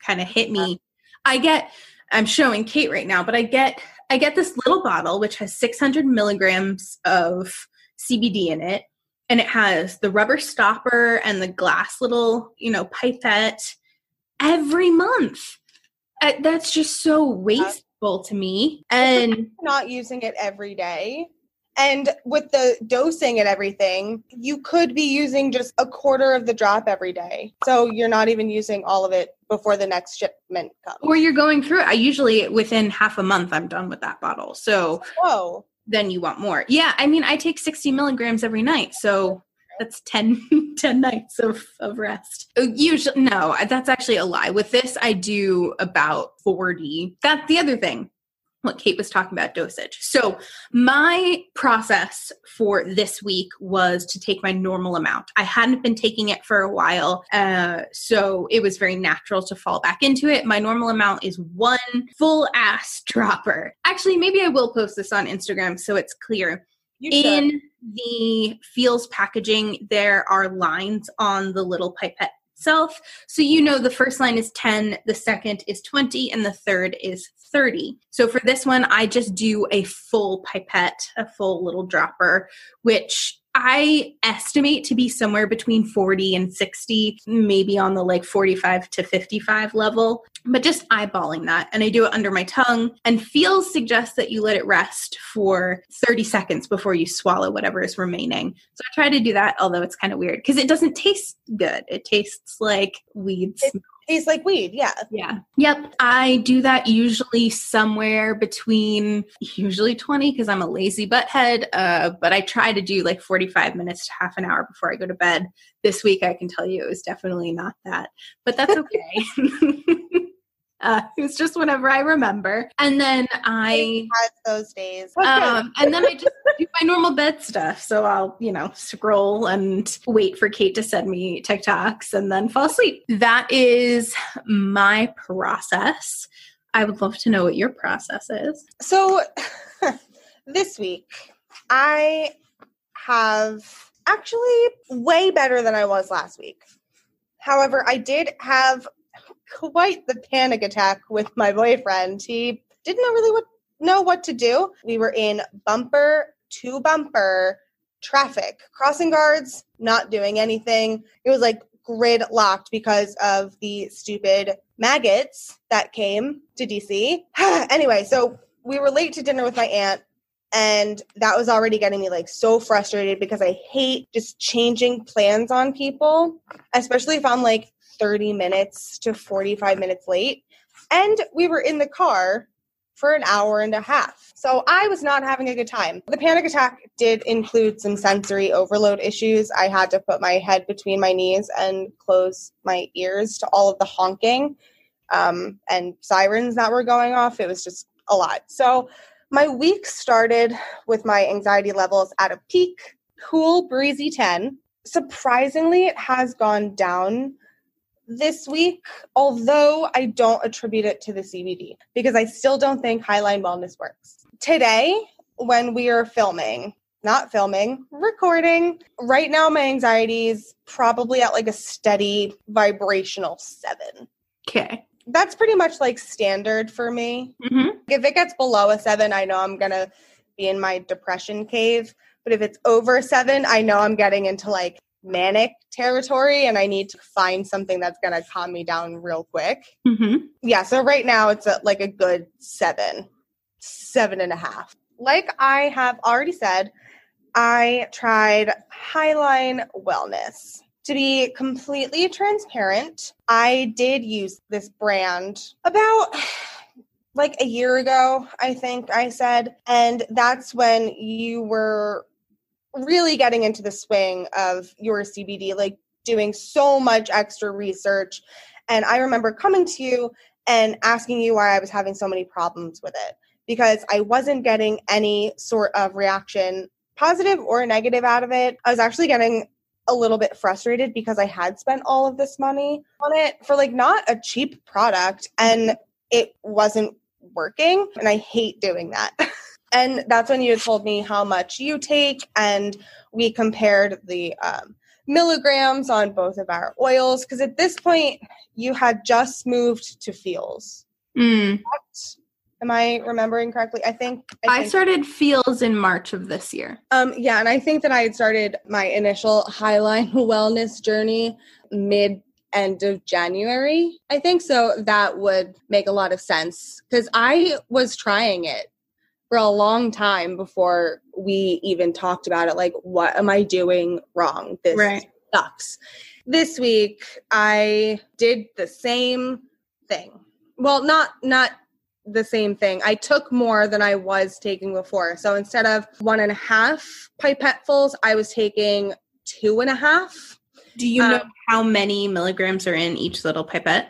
kind of hit me. I get I'm showing Kate right now, but I get I get this little bottle which has six hundred milligrams of C B D in it, and it has the rubber stopper and the glass little you know pipette every month. I, that's just so wasteful to me, and I'm not using it every day. And with the dosing and everything, you could be using just a quarter of the drop every day. So you're not even using all of it before the next shipment comes. Or you're going through it. I usually, within half a month, I'm done with that bottle. So Whoa. Then you want more. Yeah. I mean, I take sixty milligrams every night. So that's ten, ten nights of, of rest. Usually, no, that's actually a lie. With this, I do about forty. That's the other thing. What Kate was talking about, dosage. So my process for this week was to take my normal amount. I hadn't been taking it for a while, uh, so it was very natural to fall back into it. My normal amount is one full-ass dropper. Actually, maybe I will post this on Instagram so it's clear. In the Feals packaging, there are lines on the little pipette itself. So you know the first line is ten, the second is twenty, and the third is thirty. So for this one, I just do a full pipette, a full little dropper, which I estimate to be somewhere between forty and sixty, maybe on the like forty-five to fifty-five level, but just eyeballing that. And I do it under my tongue, and Feals suggests that you let it rest for thirty seconds before you swallow whatever is remaining. So I try to do that, although it's kind of weird because it doesn't taste good. It tastes like weeds. It tastes like weed. Yeah. Yeah. Yep. I do that usually somewhere between usually twenty because I'm a lazy butthead, uh, but I try to do like forty-five minutes to half an hour before I go to bed. This week, I can tell you it was definitely not that, but that's okay. uh, it was just whenever I remember. And then I had those days. Okay. Um, and then I just do my normal bed stuff. So I'll, you know, scroll and wait for Kate to send me TikToks and then fall asleep. That is my process. I would love to know what your process is. So this week, I have actually way better than I was last week. However, I did have quite the panic attack with my boyfriend. He didn't really what, know what to do. We were in bumper to bumper traffic, crossing guards, not doing anything. It was like gridlocked because of the stupid maggots that came to D C. Anyway, so we were late to dinner with my aunt, and that was already getting me like so frustrated because I hate just changing plans on people, especially if I'm like thirty minutes to forty-five minutes late. And we were in the car for an hour and a half. So I was not having a good time. The panic attack did include some sensory overload issues. I had to put my head between my knees and close my ears to all of the honking um, and sirens that were going off. It was just a lot. So my week started with my anxiety levels at a peak, cool, breezy ten. Surprisingly, it has gone down this week, although I don't attribute it to the C B D because I still don't think Highline Wellness works. Today, when we are filming, not filming, recording, right now my anxiety is probably at like a steady vibrational seven. Okay. That's pretty much like standard for me. Mm-hmm. If it gets below a seven, I know I'm going to be in my depression cave. But if it's over seven, I know I'm getting into like manic territory and I need to find something that's going to calm me down real quick. Mm-hmm. Yeah. So right now it's a, like a good seven, seven and a half. Like I have already said, I tried Highline Wellness. To be completely transparent, I did use this brand about like a year ago, I think I said, and that's when you were really getting into the swing of your C B D, like doing so much extra research. And I remember coming to you and asking you why I was having so many problems with it because I wasn't getting any sort of reaction, positive or negative, out of it. I was actually getting a little bit frustrated because I had spent all of this money on it for like not a cheap product and it wasn't working. And I hate doing that. And that's when you told me how much you take, and we compared the um, milligrams on both of our oils. Because at this point, you had just moved to Feals. Mm. Am I remembering correctly? I think I, I think started Feals in March of this year. Um, yeah, and I think that I had started my initial Highline Wellness journey mid end of January, I think. So that would make a lot of sense because I was trying it for a long time before we even talked about it. Like, what am I doing wrong? This right. sucks. This week, I did the same thing. Well, not, not the same thing. I took more than I was taking before. So instead of one and a half pipettefuls, I was taking two and a half. Do you um, know how many milligrams are in each little pipette?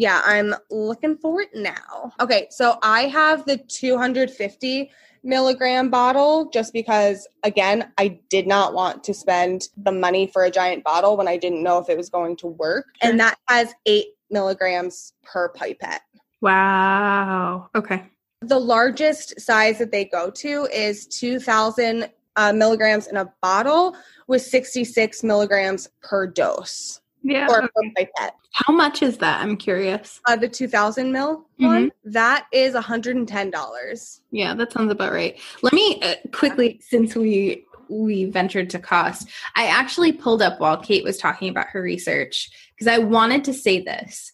Yeah, I'm looking for it now. Okay, so I have the two hundred fifty milligram bottle just because, again, I did not want to spend the money for a giant bottle when I didn't know if it was going to work. Sure. And that has eight milligrams per pipette. Wow. Okay. The largest size that they go to is two thousand uh, milligrams in a bottle with sixty-six milligrams per dose. Yeah. Or okay. like that. How much is that? I'm curious. Uh, the two thousand mil mm-hmm. one, that is one hundred ten dollars. Yeah, that sounds about right. Let me uh, quickly, since we we ventured to cost, I actually pulled up while Kate was talking about her research because I wanted to say this.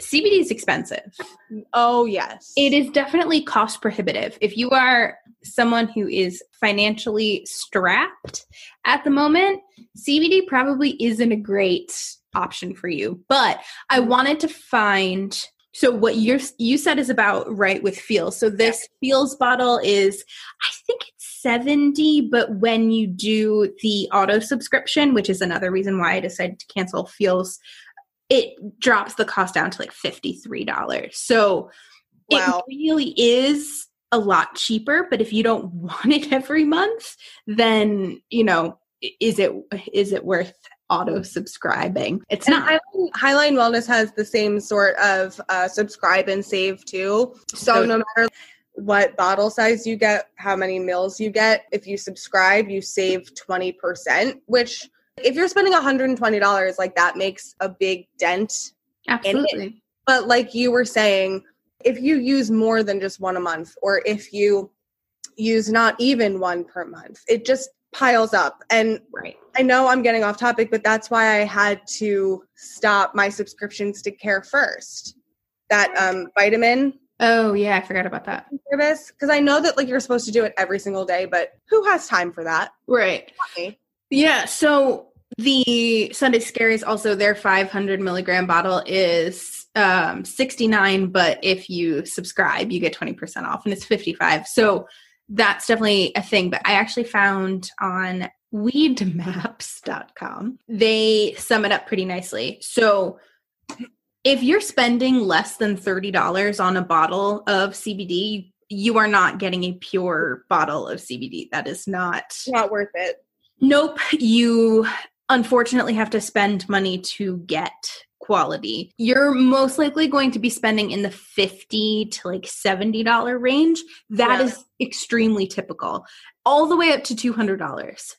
C B D is expensive. Oh, yes. It is definitely cost prohibitive. If you are someone who is financially strapped at the moment, C B D probably isn't a great option for you. But I wanted to find, so what you you said is about right with Feals. So this Feals bottle is, I think it's seventy, but when you do the auto subscription, which is another reason why I decided to cancel Feals, it drops the cost down to like fifty-three dollars. So wow. It really is a lot cheaper, but if you don't want it every month, then, you know, is it is it worth auto subscribing? It's and not. Highline, Highline Wellness has the same sort of uh, subscribe and save too. So, so no matter what bottle size you get, how many mils you get, if you subscribe, you save twenty percent, which if you're spending one hundred twenty dollars, like that makes a big dent. Absolutely. In it. But like you were saying, if you use more than just one a month, or if you use not even one per month, it just piles up. And right. I know I'm getting off topic, but that's why I had to stop my subscriptions to Care First, that um, vitamin. Oh yeah. I forgot about that service. Cause I know that like you're supposed to do it every single day, but who has time for that? Right. Yeah. So the Sunday Scaries, also their five hundred milligram bottle is um, sixty-nine, but if you subscribe, you get twenty percent off and it's fifty-five. So that's definitely a thing. But I actually found on weed maps dot com, they sum it up pretty nicely. So if you're spending less than thirty dollars on a bottle of C B D, you are not getting a pure bottle of C B D. That is not... Not worth it. Nope. You unfortunately have to spend money to get quality. You're most likely going to be spending in the fifty dollars to like seventy dollars range. That yeah. is extremely typical, all the way up to two hundred dollars.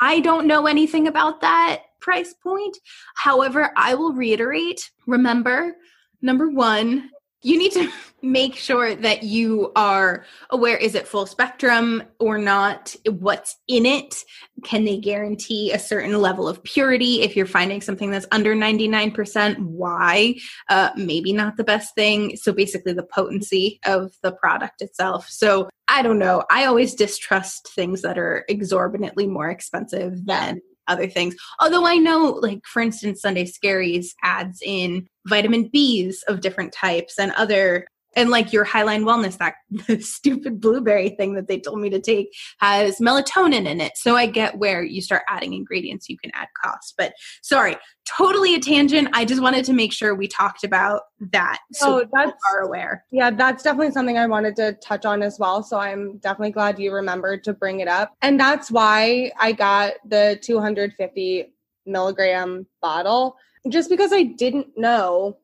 I don't know anything about that price point. However, I will reiterate, remember, number one, you need to make sure that you are aware, is it full spectrum or not? What's in it? Can they guarantee a certain level of purity? If you're finding something that's under ninety-nine percent, why? Uh, maybe not the best thing. So basically the potency of the product itself. So I don't know. I always distrust things that are exorbitantly more expensive than other things. Although I know, like, for instance, Sunday Scaries adds in vitamin B's of different types and other, and like your Highline Wellness, that the stupid blueberry thing that they told me to take has melatonin in it. So I get where you start adding ingredients, you can add cost. But sorry, totally a tangent. I just wanted to make sure we talked about that. So oh, that's, people are aware. Yeah, that's definitely something I wanted to touch on as well. So I'm definitely glad you remembered to bring it up. And that's why I got the two hundred fifty milligram bottle, just because I didn't know,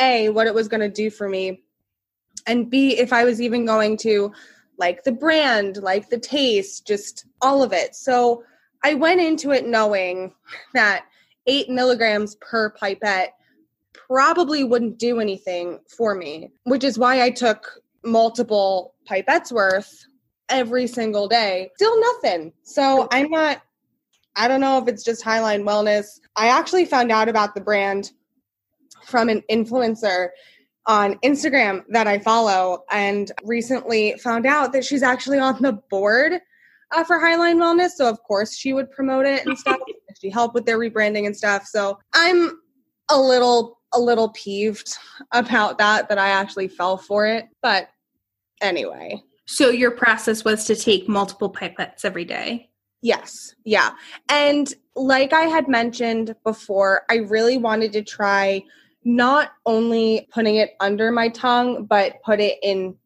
A, what it was going to do for me, and B, if I was even going to like the brand, like the taste, just all of it. So I went into it knowing that eight milligrams per pipette probably wouldn't do anything for me, which is why I took multiple pipettes worth every single day. Still nothing. So I'm not, I don't know if it's just Highline Wellness. I actually found out about the brand from an influencer on Instagram that I follow, and recently found out that she's actually on the board uh, for Highline Wellness. So of course she would promote it and stuff. She helped with their rebranding and stuff. So I'm a little, a little peeved about that, that I actually fell for it. But anyway. So your process was to take multiple pipettes every day? Yes. Yeah. And like I had mentioned before, I really wanted to try not only putting it under my tongue, but put it in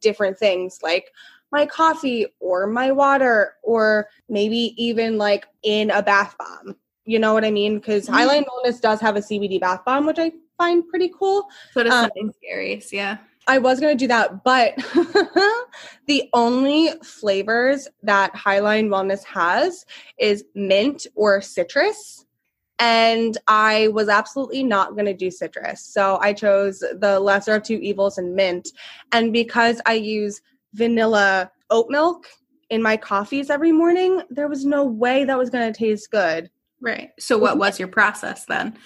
different things like my coffee or my water, or maybe even like in a bath bomb. You know what I mean? Because mm-hmm. Highline Wellness does have a C B D bath bomb, which I find pretty cool. So does um, Sunday Scaries, yeah. I was going to do that, but the only flavors that Highline Wellness has is mint or citrus. And I was absolutely not going to do citrus. So I chose the lesser of two evils and mint. And because I use vanilla oat milk in my coffees every morning, there was no way that was going to taste good. Right. So what was your process then?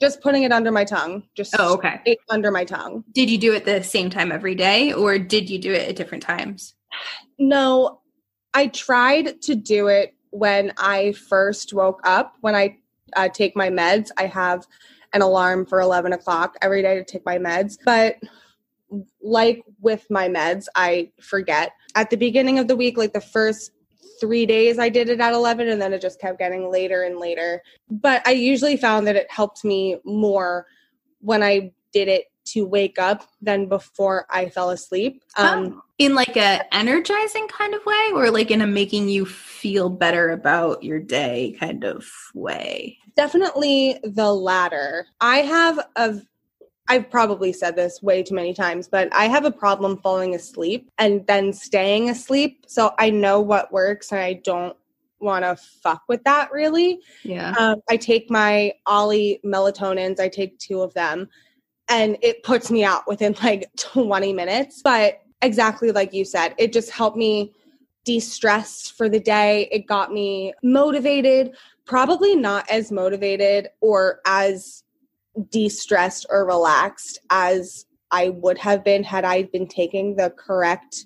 Just putting it under my tongue. Just oh, okay. Straight under my tongue. Did you do it the same time every day, or did you do it at different times? No, I tried to do it when I first woke up. When I uh, take my meds, I have an alarm for eleven o'clock every day to take my meds. But like with my meds, I forget. At the beginning of the week, like the first three days I did it at eleven, and then it just kept getting later and later. But I usually found that it helped me more when I did it to wake up than before I fell asleep. Um, oh. In like a energizing kind of way, or like in a making you feel better about your day kind of way? Definitely the latter. I have a I've probably said this way too many times, but I have a problem falling asleep and then staying asleep. So I know what works and I don't want to fuck with that really. Yeah. Um, I take my Ollie melatonins. I take two of them and it puts me out within like twenty minutes. But exactly like you said, it just helped me de-stress for the day. It got me motivated, probably not as motivated or as de-stressed or relaxed as I would have been had I been taking the correct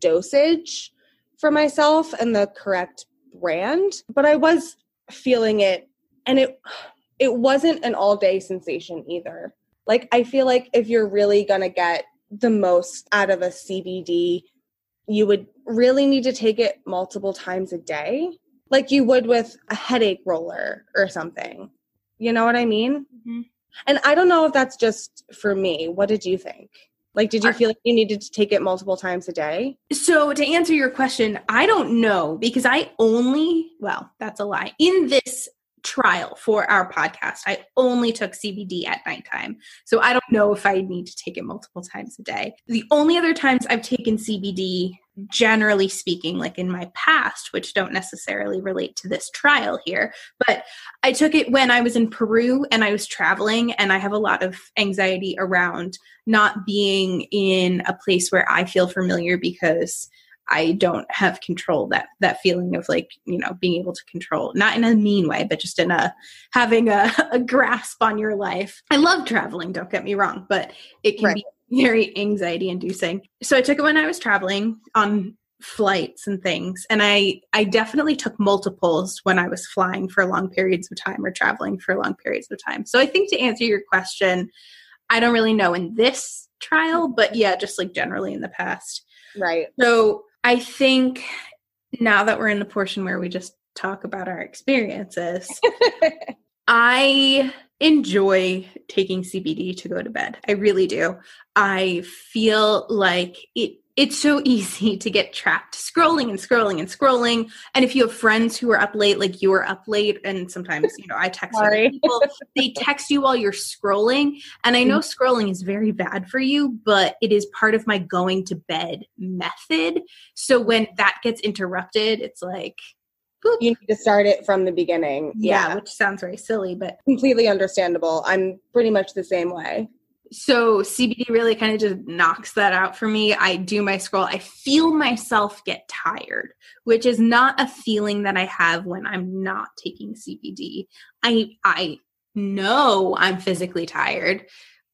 dosage for myself and the correct brand. But I was feeling it, and it it wasn't an all-day sensation either. Like, I feel like if you're really going to get the most out of a C B D, you would really need to take it multiple times a day, like you would with a headache roller or something. You know what I mean? Mm-hmm. And I don't know if that's just for me. What did you think? Like, did you feel like you needed to take it multiple times a day? So to answer your question, I don't know, because I only, well, that's a lie. In this trial for our podcast, I only took C B D at nighttime. So I don't know if I need to take it multiple times a day. The only other times I've taken C B D, generally speaking, like in my past, which don't necessarily relate to this trial here, but I took it when I was in Peru and I was traveling, and I have a lot of anxiety around not being in a place where I feel familiar, because I don't have control, that, that feeling of like, you know, being able to control, not in a mean way, but just in a, having a, a grasp on your life. I love traveling, don't get me wrong, but it can right. be very anxiety inducing. So I took it when I was traveling on flights and things. And I, I definitely took multiples when I was flying for long periods of time, or traveling for long periods of time. So I think to answer your question, I don't really know in this trial, but yeah, just like generally in the past. Right. So I think now that we're in the portion where we just talk about our experiences, I enjoy taking C B D to go to bed. I really do. I feel like it, it's so easy to get trapped scrolling and scrolling and scrolling. And if you have friends who are up late, like you are up late, and sometimes, you know, I text other people, they text you while you're scrolling. And I know scrolling is very bad for you, but it is part of my going to bed method. So when that gets interrupted, it's like, boop. You need to start it from the beginning. Yeah, yeah, which sounds very silly, but completely understandable. I'm pretty much the same way. So C B D really kind of just knocks that out for me. I do my scroll. I feel myself get tired, which is not a feeling that I have when I'm not taking C B D. I I know I'm physically tired,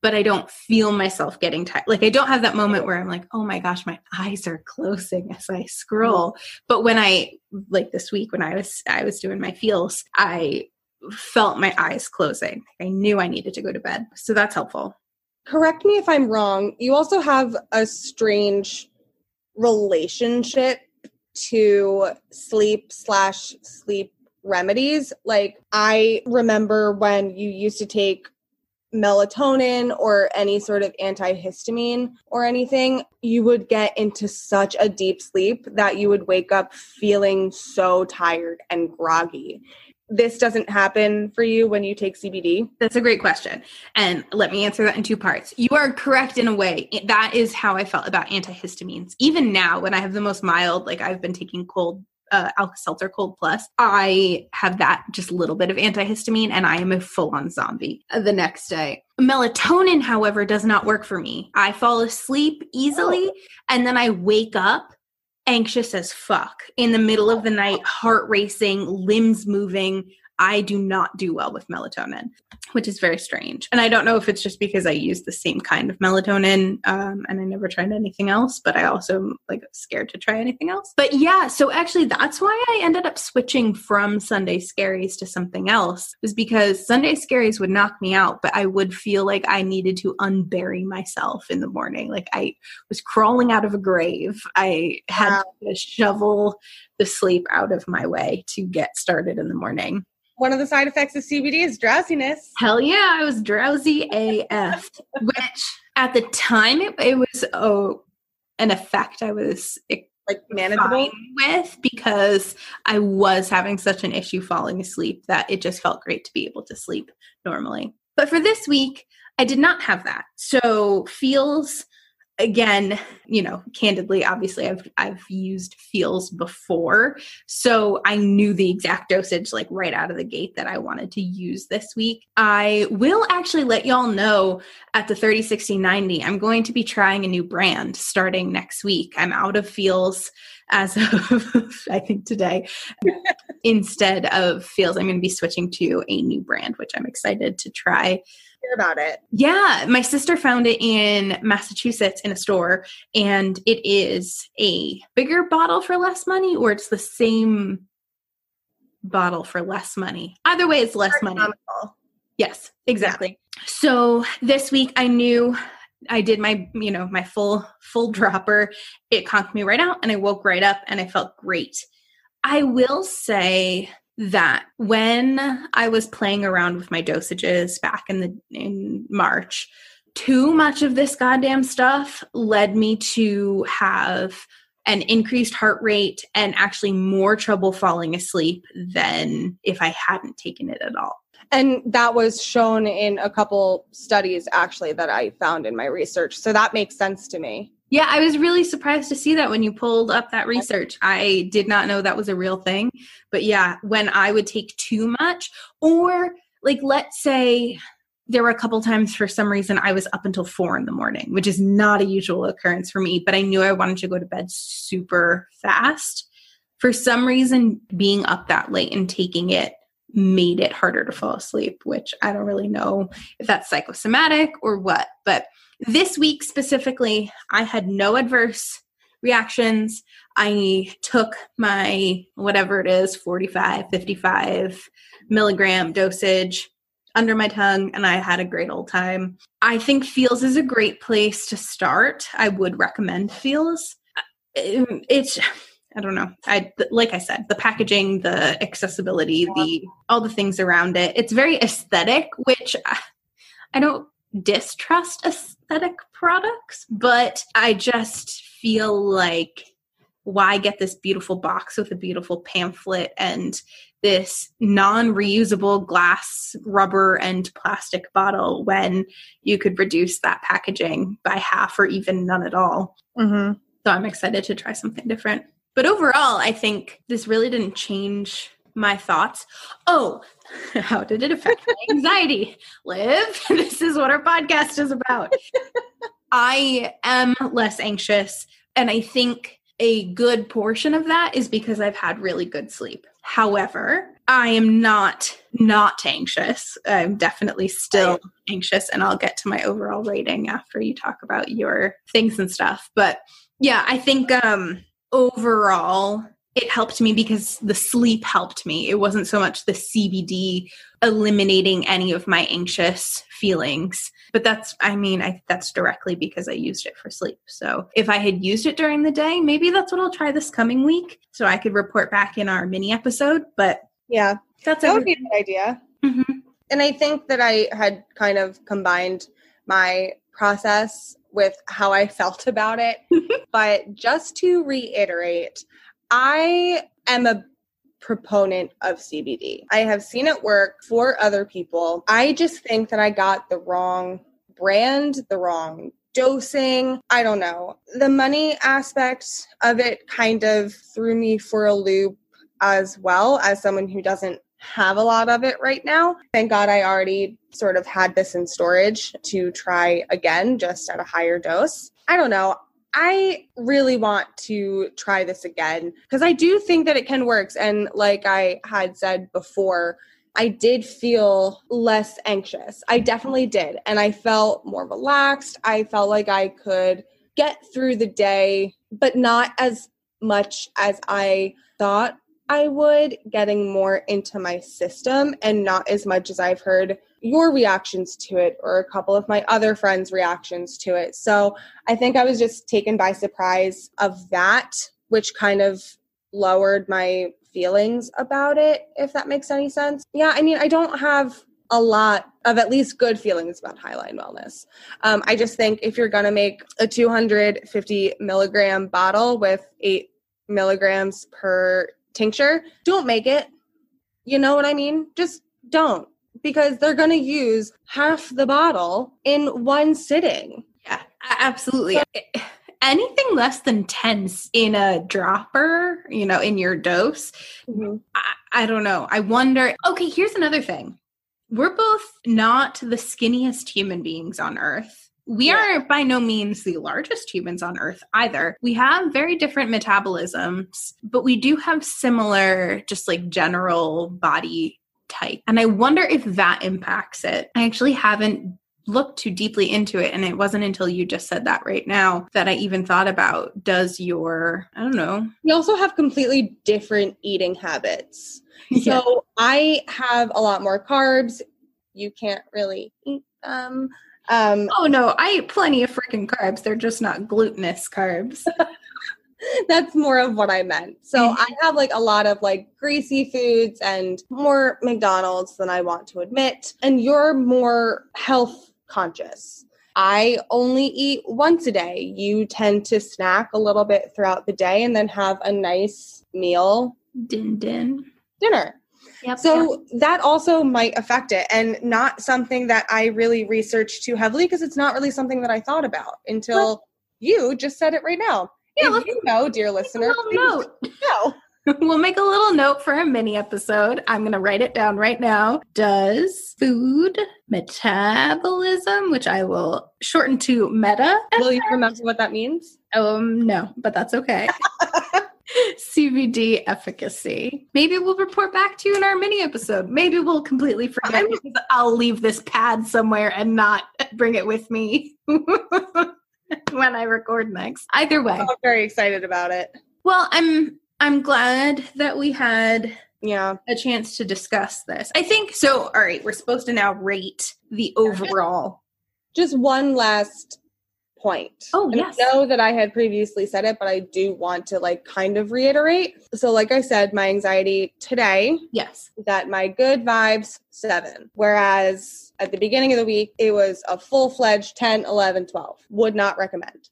but I don't feel myself getting tired. Like, I don't have that moment where I'm like, oh my gosh, my eyes are closing as I scroll. But when I, like this week when I was I was doing my feels, I felt my eyes closing. I knew I needed to go to bed. So that's helpful. Correct me if I'm wrong. You also have a strange relationship to sleep slash sleep remedies. Like, I remember when you used to take melatonin or any sort of antihistamine or anything, you would get into such a deep sleep that you would wake up feeling so tired and groggy. This doesn't happen for you when you take C B D? That's a great question. And let me answer that in two parts. You are correct in a way. That is how I felt about antihistamines. Even now, when I have the most mild, like I've been taking cold, uh, Alka-Seltzer Cold Plus, I have that just little bit of antihistamine and I am a full-on zombie the next day. Melatonin, however, does not work for me. I fall asleep easily, and then I wake up anxious as fuck in the middle of the night, heart racing, limbs moving. I do not do well with melatonin, which is very strange. And I don't know if it's just because I use the same kind of melatonin um, and I never tried anything else, but I also am like scared to try anything else. But yeah, so actually that's why I ended up switching from Sunday Scaries to something else, was because Sunday Scaries would knock me out, but I would feel like I needed to unbury myself in the morning. Like, I was crawling out of a grave. I had wow. to shovel the sleep out of my way to get started in the morning. one of the side effects of C B D is drowsiness. Hell yeah, I was drowsy A F, which at the time it, it was oh, an effect I was like manageable with because I was having such an issue falling asleep that it just felt great to be able to sleep normally. But for this week, I did not have that. So Feals, again, you know, candidly, obviously I've I've used Feals before. So I knew the exact dosage like right out of the gate that I wanted to use this week. I will actually let y'all know at the thirty, sixty, ninety, I'm going to be trying a new brand starting next week. I'm out of Feals as of, I think today, instead of Feals, I'm going to be switching to a new brand, which I'm excited to try. Hear about it. Yeah. My sister found it in Massachusetts in a store, and it is a bigger bottle for less money, or it's the same bottle for less money. Either way, it's less money. Yes, exactly. Yeah. So this week I knew I did my, you know, my full, full dropper. It conked me right out and I woke right up and I felt great. I will say that when I was playing around with my dosages back in the, in March, too much of this goddamn stuff led me to have an increased heart rate and actually more trouble falling asleep than if I hadn't taken it at all. And that was shown in a couple studies, actually, that I found in my research. So that makes sense to me. Yeah, I was really surprised to see that when you pulled up that research. I did not know that was a real thing. But yeah, when I would take too much, or like, let's say there were a couple times for some reason I was up until four in the morning, which is not a usual occurrence for me, but I knew I wanted to go to bed super fast. For some reason, being up that late and taking it made it harder to fall asleep, which I don't really know if that's psychosomatic or what. But this week specifically, I had no adverse reactions. I took my, whatever it is, forty-five, fifty-five milligram dosage under my tongue, and I had a great old time. I think Feals is a great place to start. I would recommend Feals. It's... I don't know. I, like I said, the packaging, the accessibility, the all the things around it. It's very aesthetic, which I, I don't distrust aesthetic products, but I just feel like why get this beautiful box with a beautiful pamphlet and this non-reusable glass, rubber, and plastic bottle when you could reduce that packaging by half or even none at all. Mm-hmm. So I'm excited to try something different. But overall, I think this really didn't change my thoughts. Oh, how did it affect my anxiety? Liv, this is what our podcast is about. I am less anxious. And I think a good portion of that is because I've had really good sleep. However, I am not, not anxious. I'm definitely still anxious. And I'll get to my overall rating after you talk about your things and stuff. But yeah, I think... um overall, it helped me because the sleep helped me. It wasn't so much the C B D eliminating any of my anxious feelings, but that's, I mean, I, that's directly because I used it for sleep. So if I had used it during the day, maybe that's what I'll try this coming week. So I could report back in our mini episode, but yeah, that's that would be a good idea. Mm-hmm. And I think that I had kind of combined my process with how I felt about it. But just to reiterate, I am a proponent of C B D. I have seen it work for other people. I just think that I got the wrong brand, the wrong dosing. I don't know. The money aspect of it kind of threw me for a loop as well, as someone who doesn't have a lot of it right now. Thank God I already sort of had this in storage to try again, just at a higher dose. I don't know. I really want to try this again because I do think that it can work. And like I had said before, I did feel less anxious. I definitely did. And I felt more relaxed. I felt like I could get through the day, but not as much as I thought I would, getting more into my system and not as much as I've heard your reactions to it or a couple of my other friends' reactions to it. So I think I was just taken by surprise of that, which kind of lowered my feelings about it, if that makes any sense. Yeah, I mean, I don't have a lot of at least good feelings about Highline Wellness. Um, I just think if you're going to make a two hundred fifty milligram bottle with eight milligrams per tincture, don't make it. You know what I mean? Just don't, because they're going to use half the bottle in one sitting. Yeah, absolutely. So- Anything less than ten in a dropper, you know, in your dose, mm-hmm. I, I don't know. I wonder, okay, here's another thing. We're both not the skinniest human beings on earth. We yeah. are by no means the largest humans on earth either. We have very different metabolisms, but we do have similar just like general body type. And I wonder if that impacts it. I actually haven't look too deeply into it. And it wasn't until you just said that right now that I even thought about, does your, I don't know. We also have completely different eating habits. Yeah. So I have a lot more carbs. You can't really eat them. Um, oh no, I eat plenty of freaking carbs. They're just not glutinous carbs. That's more of what I meant. So mm-hmm. I have like a lot of like greasy foods and more McDonald's than I want to admit. And you're more health conscious. I only eat once a day. You tend to snack a little bit throughout the day and then have a nice meal. Din din. Dinner. Yep, so yep. that also might affect it, and not something that I really researched too heavily, because it's not really something that I thought about until what? You just said it right now. Yeah, if you know, dear listener, please know. We'll make a little note for a mini episode. I'm going to write it down right now. Does food metabolism, which I will shorten to meta. Will you remember what that means? Um, no, but that's okay. C B D efficacy. Maybe we'll report back to you in our mini episode. Maybe we'll completely forget I'm- because I'll leave this pad somewhere and not bring it with me when I record next. Either way. I'm very excited about it. Well, I'm... I'm glad that we had yeah. a chance to discuss this. I think so. All right. We're supposed to now rate the overall. Just one last point. Oh, and yes. I know that I had previously said it, but I do want to like kind of reiterate. So like I said, my anxiety today. Yes. That my good vibes, seven. Whereas at the beginning of the week, it was a full-fledged ten, eleven, twelve. Would not recommend.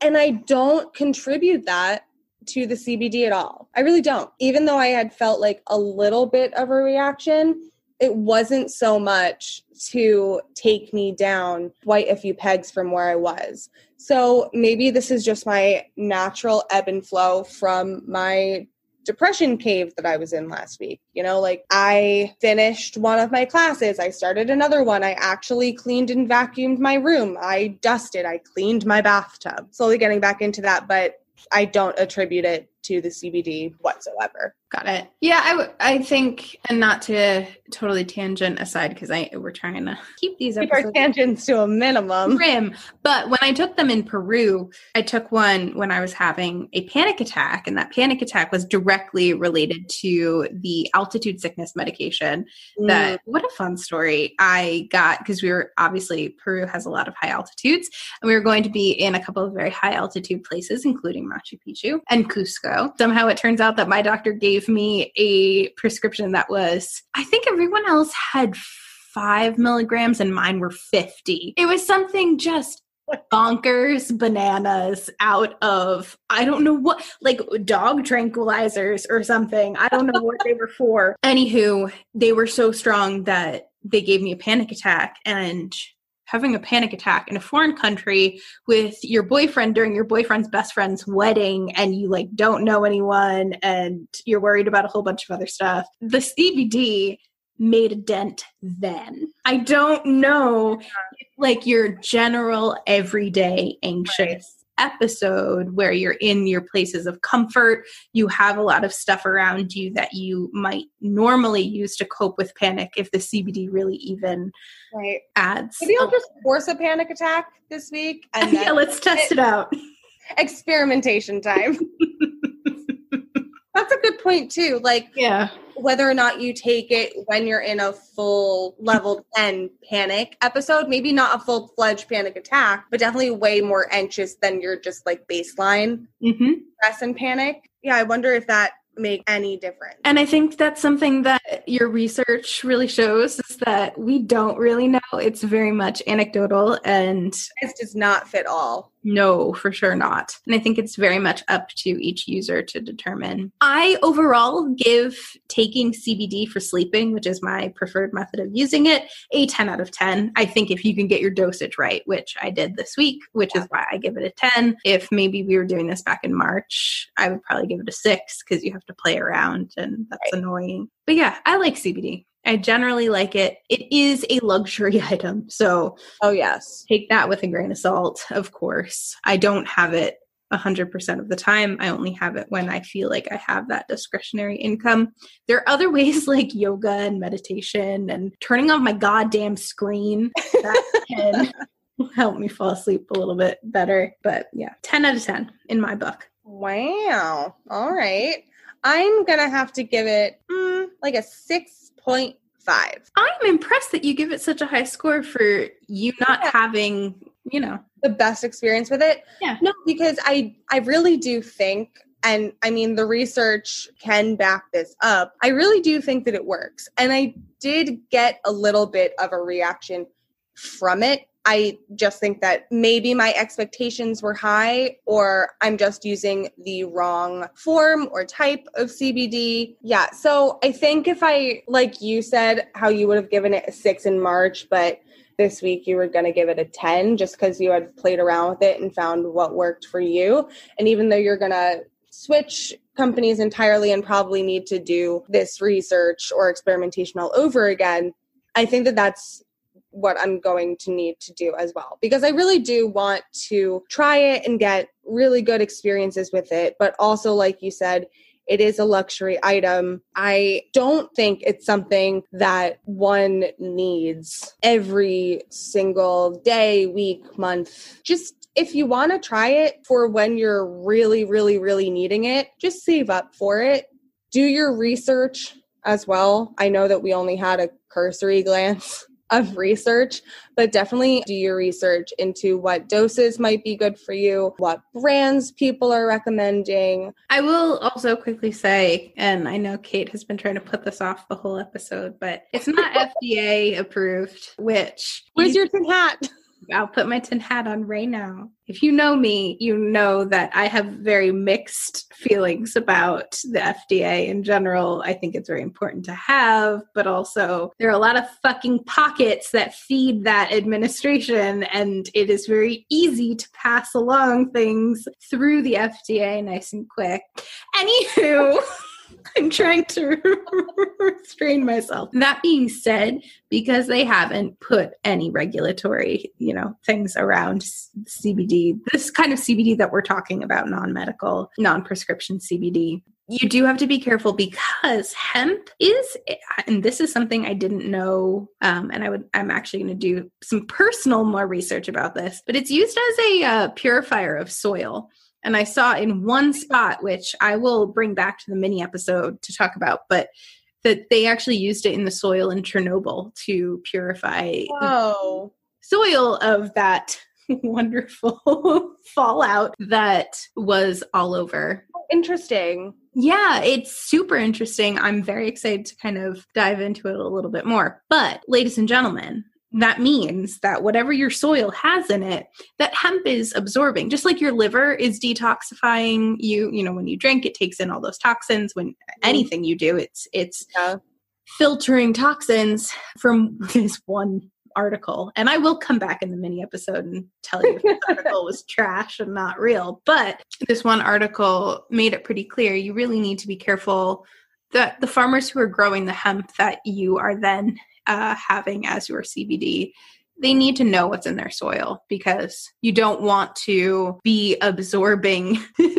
And I don't contribute that to the C B D at all. I really don't. Even though I had felt like a little bit of a reaction, it wasn't so much to take me down quite a few pegs from where I was. So maybe this is just my natural ebb and flow from my depression cave that I was in last week. You know, like I finished one of my classes. I started another one. I actually cleaned and vacuumed my room. I dusted. I cleaned my bathtub. Slowly getting back into that, but I don't attribute it to the C B D whatsoever. Got it. Yeah, I, w- I think, and not to totally tangent aside, because I we're trying to keep these keep our tangents to a minimum. Grim. But when I took them in Peru, I took one when I was having a panic attack, and that panic attack was directly related to the altitude sickness medication. Mm. That what a fun story I got, because we were obviously Peru has a lot of high altitudes, and we were going to be in a couple of very high altitude places, including Machu Picchu and Cusco. Somehow it turns out that my doctor gave me a prescription that was, I think everyone else had five milligrams and mine were fifty. It was something just bonkers bananas out of, I don't know what, like dog tranquilizers or something. I don't know what they were for. Anywho, they were so strong that they gave me a panic attack, and having a panic attack in a foreign country with your boyfriend during your boyfriend's best friend's wedding, and you like don't know anyone and you're worried about a whole bunch of other stuff. The C B D made a dent then. I don't know, like your general everyday anxious episode where you're in your places of comfort, you have a lot of stuff around you that you might normally use to cope with panic, if the C B D really even right. adds. Maybe I'll just force a panic attack this week. And yeah, let's test it, it out. Experimentation time. That's a good point too. Like yeah. whether or not you take it when you're in a full level ten panic episode, maybe not a full fledged panic attack, but definitely way more anxious than your just like baseline mm-hmm. stress and panic. Yeah. I wonder if that make any difference. And I think that's something that your research really shows, is that we don't really know. It's very much anecdotal, and this does not fit all. No, for sure not. And I think it's very much up to each user to determine. I overall give taking C B D for sleeping, which is my preferred method of using it, a ten out of ten. I think if you can get your dosage right, which I did this week, which yeah. is why I give it a ten. If maybe we were doing this back in March, I would probably give it a six, because you have to play around and that's right. annoying. But yeah, I like C B D. I generally like it. It is a luxury item. So, oh yes, take that with a grain of salt, of course. I don't have it one hundred percent of the time. I only have it when I feel like I have that discretionary income. There are other ways, like yoga and meditation and turning off my goddamn screen, that can help me fall asleep a little bit better. But yeah, ten out of ten in my book. Wow. All right. I'm going to have to give it mm, like a six point five. I'm impressed that you give it such a high score for you not yeah. having, you know, the best experience with it. Yeah. No, because I, I really do think, and I mean, the research can back this up. I really do think that it works. And I did get a little bit of a reaction from it. I just think that maybe my expectations were high, or I'm just using the wrong form or type of C B D. Yeah. So I think if I, like you said, how you would have given it a six in March, but this week you were going to give it a ten just because you had played around with it and found what worked for you. And even though you're going to switch companies entirely and probably need to do this research or experimentation all over again, I think that that's what I'm going to need to do as well, because I really do want to try it and get really good experiences with it. But also, like you said, it is a luxury item. I don't think it's something that one needs every single day, week, month. Just if you want to try it for when you're really, really, really needing it, just save up for it. Do your research as well. I know that we only had a cursory glance of research, but definitely do your research into what doses might be good for you, what brands people are recommending. I will also quickly say, and I know Kate has been trying to put this off the whole episode, but it's not F D A approved, which... Where's you- your tin hat? I'll put my tin hat on right now. If you know me, you know that I have very mixed feelings about the F D A in general. I think it's very important to have, but also there are a lot of fucking pockets that feed that administration, and it is very easy to pass along things through the F D A nice and quick. Anywho... I'm trying to restrain myself. That being said, because they haven't put any regulatory, you know, things around C B D, this kind of C B D that we're talking about, non-medical, non-prescription C B D, you do have to be careful, because hemp is, and this is something I didn't know, um, and I would, I'm actually going to do some personal more research about this, but it's used as a uh, purifier of soil. And I saw in one spot, which I will bring back to the mini episode to talk about, but that they actually used it in the soil in Chernobyl to purify Whoa. the soil of that wonderful fallout that was all over. Interesting. Yeah, it's super interesting. I'm very excited to kind of dive into it a little bit more. But ladies and gentlemen, that means that whatever your soil has in it, that hemp is absorbing, just like your liver is detoxifying you. You know, when you drink, it takes in all those toxins. When anything you do, it's, it's yeah. filtering toxins from this one article. And I will come back in the mini episode and tell you if this article was trash and not real, but this one article made it pretty clear. You really need to be careful that the farmers who are growing the hemp that you are then Uh, having as your C B D, they need to know what's in their soil, because you don't want to be absorbing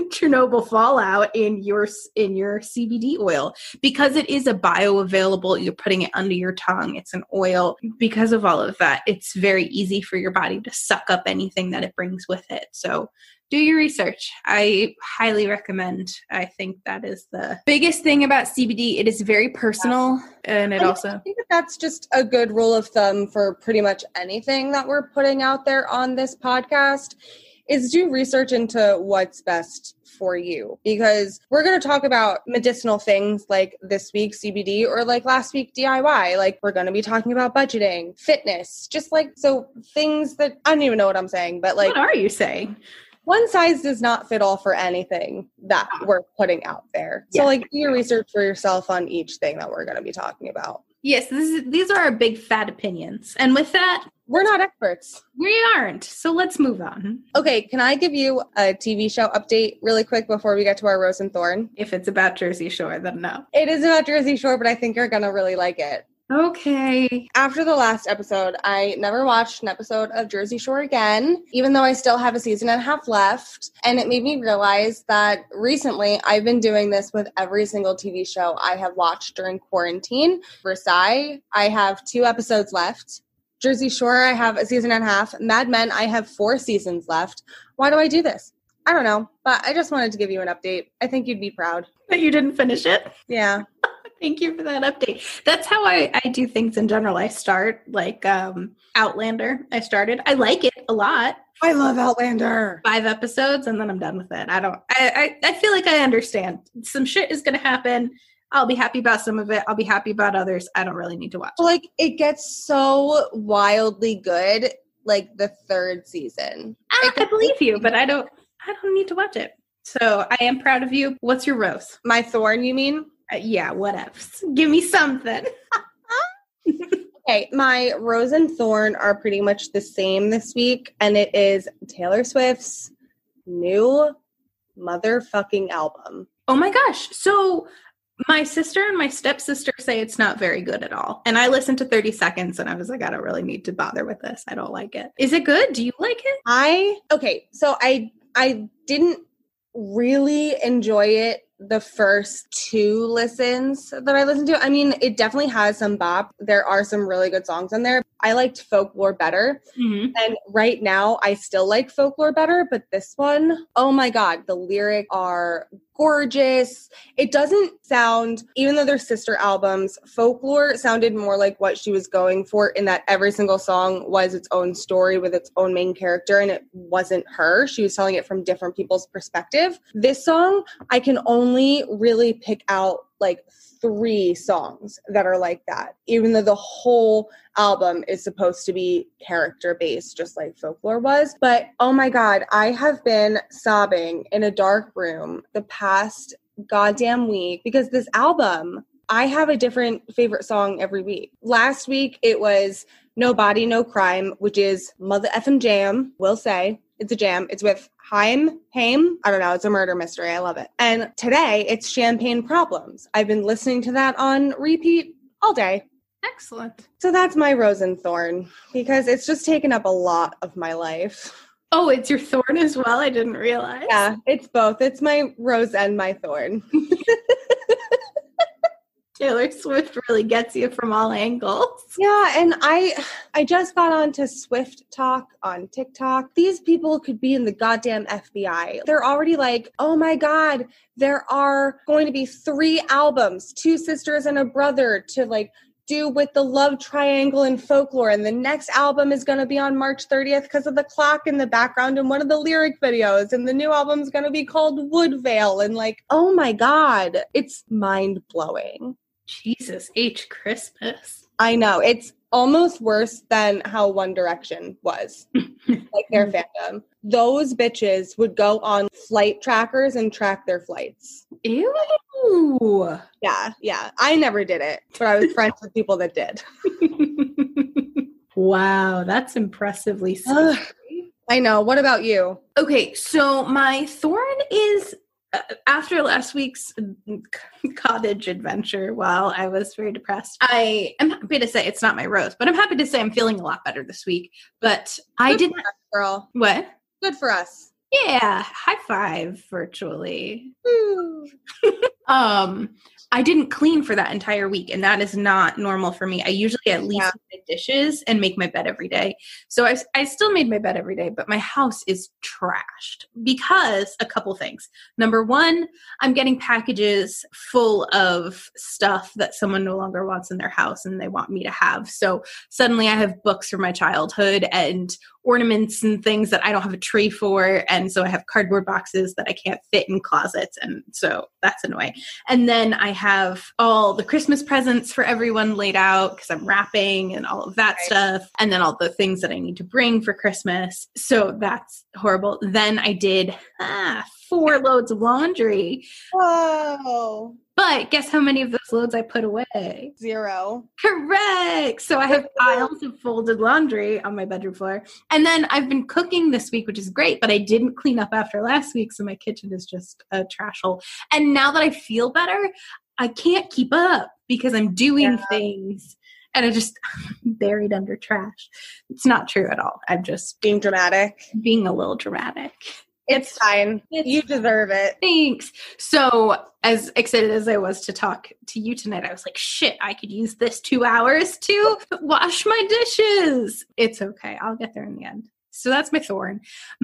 Chernobyl fallout in your in your C B D oil, because it is a bioavailable. You're putting it under your tongue. It's an oil. Because of all of that, it's very easy for your body to suck up anything that it brings with it. So do your research. I highly recommend. I think that is the biggest thing about C B D. It is very personal. And it and also... I think that that's just a good rule of thumb for pretty much anything that we're putting out there on this podcast, is do research into what's best for you, because we're going to talk about medicinal things like this week C B D, or like last week D I Y. Like, we're going to be talking about budgeting, fitness, just like, so things that I don't even know what I'm saying, but like, what are you saying? One size does not fit all for anything that we're putting out there. So yeah. like do your research for yourself on each thing that we're going to be talking about. Yes, this is, these are our big fat opinions. And with that, we're not experts. We aren't. So let's move on. Okay, can I give you a T V show update really quick before we get to our Rose and Thorn? If it's about Jersey Shore, then no. It is about Jersey Shore, but I think you're going to really like it. Okay. After the last episode, I never watched an episode of Jersey Shore again, even though I still have a season and a half left. And it made me realize that recently I've been doing this with every single T V show I have watched during quarantine. Versailles, I have two episodes left. Jersey Shore, I have a season and a half. Mad Men, I have four seasons left. Why do I do this? I don't know, but I just wanted to give you an update. I think you'd be proud. That you didn't finish it? Yeah. Thank you for that update. That's how I, I do things in general. I start like um, Outlander. I started. I like it a lot. I love Outlander. Five episodes and then I'm done with it. I don't, I, I, I feel like I understand. Some shit is going to happen. I'll be happy about some of it. I'll be happy about others. I don't really need to watch. Like, it gets so wildly good, like the third season. I, I believe you, but I don't, I don't need to watch it. So I am proud of you. What's your rose? My thorn, you mean? Uh, yeah, whatevs. Give me something. Okay, my rose and thorn are pretty much the same this week, and it is Taylor Swift's new motherfucking album. Oh my gosh. So my sister and my stepsister say it's not very good at all. And I listened to thirty seconds and I was like, I don't really need to bother with this. I don't like it. Is it good? Do you like it? I, okay, so I I didn't really enjoy it the first two listens that I listened to. I mean, it definitely has some bop. There are some really good songs in there. I liked Folklore better. Mm-hmm. And right now I still like Folklore better, but this one, oh my God, the lyrics are gorgeous. It doesn't sound, even though they're sister albums, Folklore sounded more like what she was going for, in that every single song was its own story with its own main character, and it wasn't her. She was telling it from different people's perspective. This song, I can only really pick out like three songs that are like that, even though the whole album is supposed to be character-based, just like Folklore was. But oh my God, I have been sobbing in a dark room the past goddamn week because this album, I have a different favorite song every week. Last week, it was No Body, No Crime, which is mother effing jam, will say. It's a jam. It's with Haim, Haim. I don't know. It's a murder mystery. I love it. And today it's Champagne Problems. I've been listening to that on repeat all day. Excellent. So that's my rose and thorn, because it's just taken up a lot of my life. Oh, it's your thorn as well? I didn't realize. Yeah, it's both. It's my rose and my thorn. Taylor Swift really gets you from all angles. Yeah, and I I just got onto Swift Talk on TikTok. These people could be in the goddamn F B I. They're already like, oh my God, there are going to be three albums, two sisters and a brother, to like do with the love triangle in Folklore. And the next album is going to be on March thirtieth because of the clock in the background in one of the lyric videos. And the new album is going to be called Woodvale. And like, oh my God, it's mind blowing. Jesus H. Christmas. I know. It's almost worse than how One Direction was. Like their fandom. Those bitches would go on flight trackers and track their flights. Ew. Yeah, yeah. I never did it, but I was friends with people that did. Wow, that's impressively scary. Ugh, I know. What about you? Okay, so my thorn is... Uh, after last week's cottage adventure, while I was very depressed, I am happy to say it's not my rose, but I'm happy to say I'm feeling a lot better this week. But I did not, girl. What? Good for us. Yeah. High five virtually. Um, I didn't clean for that entire week, and that is not normal for me. I usually at least yeah. make dishes and make my bed every day. So I, I still made my bed every day, but my house is trashed because a couple things. Number one, I'm getting packages full of stuff that someone no longer wants in their house and they want me to have. So suddenly I have books from my childhood and ornaments and things that I don't have a tree for. And so I have cardboard boxes that I can't fit in closets. And so that's annoying. And then I have all the Christmas presents for everyone laid out because I'm wrapping and all of that right. stuff. And then all the things that I need to bring for Christmas. So that's horrible. Then I did ah, four loads of laundry. Whoa. But guess how many of those loads I put away? Zero. Correct. So I have piles of folded laundry on my bedroom floor. And then I've been cooking this week, which is great, but I didn't clean up after last week. So my kitchen is just a trash hole. And now that I feel better, I can't keep up because I'm doing yeah. things and I just buried under trash. It's not true at all. I'm just being dramatic, being a little dramatic. It's fine. It's, you deserve it. Thanks. So as excited as I was to talk to you tonight, I was like, shit, I could use this two hours to wash my dishes. It's okay. I'll get there in the end. So that's my thorn.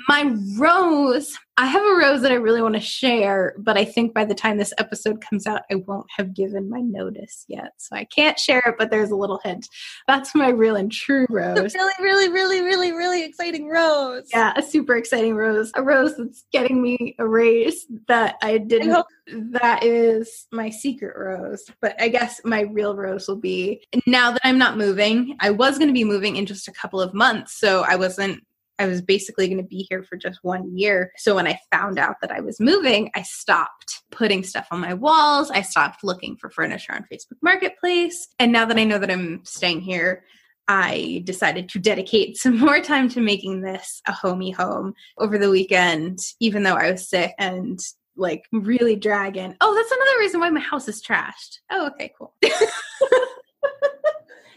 My rose, I have a rose that I really want to share, but I think by the time this episode comes out, I won't have given my notice yet. So I can't share it, but there's a little hint. That's my real and true rose. A really, really, really, really, really exciting rose. Yeah, a super exciting rose. A rose that's getting me a raise that I didn't. I hope- that is my secret rose. But I guess my real rose will be now that I'm not moving. I was going to be moving in just a couple of months, so I wasn't. I was basically going to be here for just one year. So when I found out that I was moving, I stopped putting stuff on my walls. I stopped looking for furniture on Facebook Marketplace. And now that I know that I'm staying here, I decided to dedicate some more time to making this a homey home over the weekend, even though I was sick and like really dragging. Oh, that's another reason why my house is trashed. Oh, okay, cool.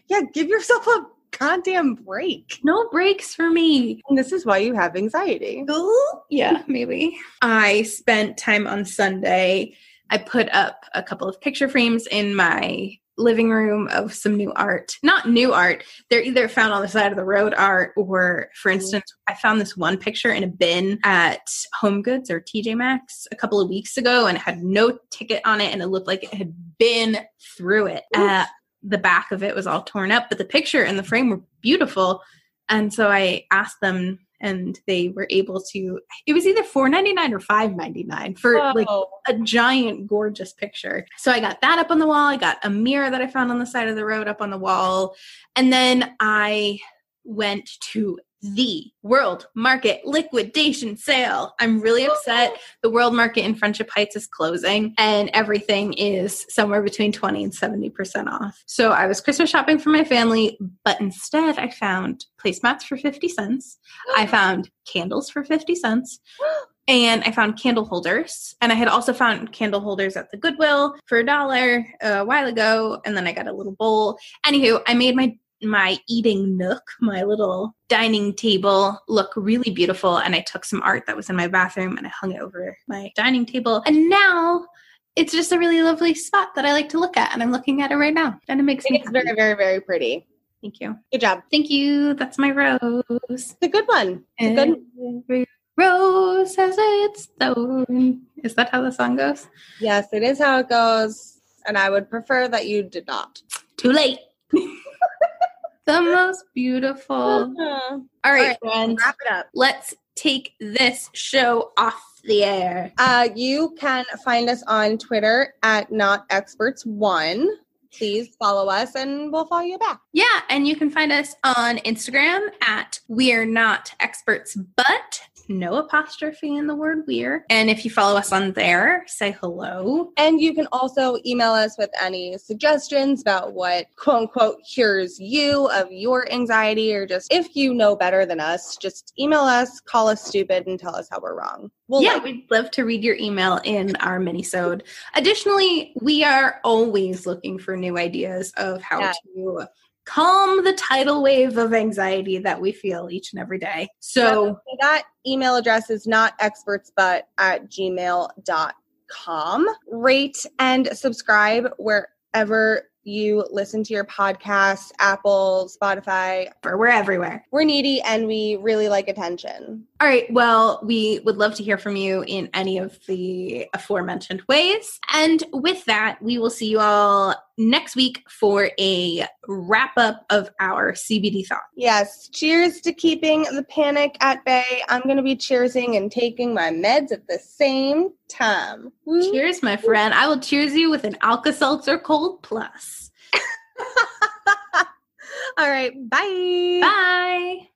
Yeah, give yourself a goddamn break. No breaks for me. And this is why you have anxiety. Ooh, yeah, maybe. I spent time on Sunday. I put up a couple of picture frames in my living room of some new art. Not new art. They're either found on the side of the road art or, for instance, I found this one picture in a bin at HomeGoods or T J Maxx a couple of weeks ago, and it had no ticket on it and it looked like it had been through it. Uh, the back of it was all torn up, but the picture and the frame were beautiful. And so I asked them and they were able to, it was either four ninety-nine or five ninety-nine for oh. like a giant, gorgeous picture. So I got that up on the wall. I got a mirror that I found on the side of the road up on the wall. And then I went to the World Market liquidation sale. I'm really upset. The World Market in Friendship Heights is closing and everything is somewhere between twenty and seventy percent off. So I was Christmas shopping for my family, but instead I found placemats for fifty cents. I found candles for fifty cents. And I found candle holders. And I had also found candle holders at the Goodwill for a dollar a while ago. And then I got a little bowl. Anywho, I made my my eating nook, my little dining table, look really beautiful. And I took some art that was in my bathroom and I hung it over my dining table. And now it's just a really lovely spot that I like to look at. And I'm looking at it right now. And it makes it me It's very, very, very pretty. Thank you. Good job. Thank you. That's my rose. It's a good one. It's a good one. Rose has its thorn. Is that how the song goes? Yes, it is how it goes. And I would prefer that you did not. Too late. The most beautiful. Uh-huh. All right, All right friends. Wrap it up. Let's take this show off the air. Uh, you can find us on Twitter at Not Experts one. Please follow us and we'll follow you back. Yeah, and you can find us on Instagram at We're Not Experts But. No apostrophe in the word we're. And if you follow us on there, say hello. And you can also email us with any suggestions about what quote unquote cures you of your anxiety, or just if you know better than us, just email us, call us stupid, and tell us how we're wrong. We'll yeah, like- we'd love to read your email in our minisode. Additionally, we are always looking for new ideas of how yeah. to calm the tidal wave of anxiety that we feel each and every day. So that email address is notexpertsbut at gmail dot com. com. Rate and subscribe wherever you listen to your podcasts, Apple, Spotify. We're everywhere. We're needy and we really like attention. All right. Well, we would love to hear from you in any of the aforementioned ways. And with that, we will see you all next week for a wrap up of our C B D thought. Yes. Cheers to keeping the panic at bay. I'm going to be cheersing and taking my meds at the same time. Woo. Cheers, my friend. I will cheers you with an Alka-Seltzer Cold Plus. All right. Bye. Bye.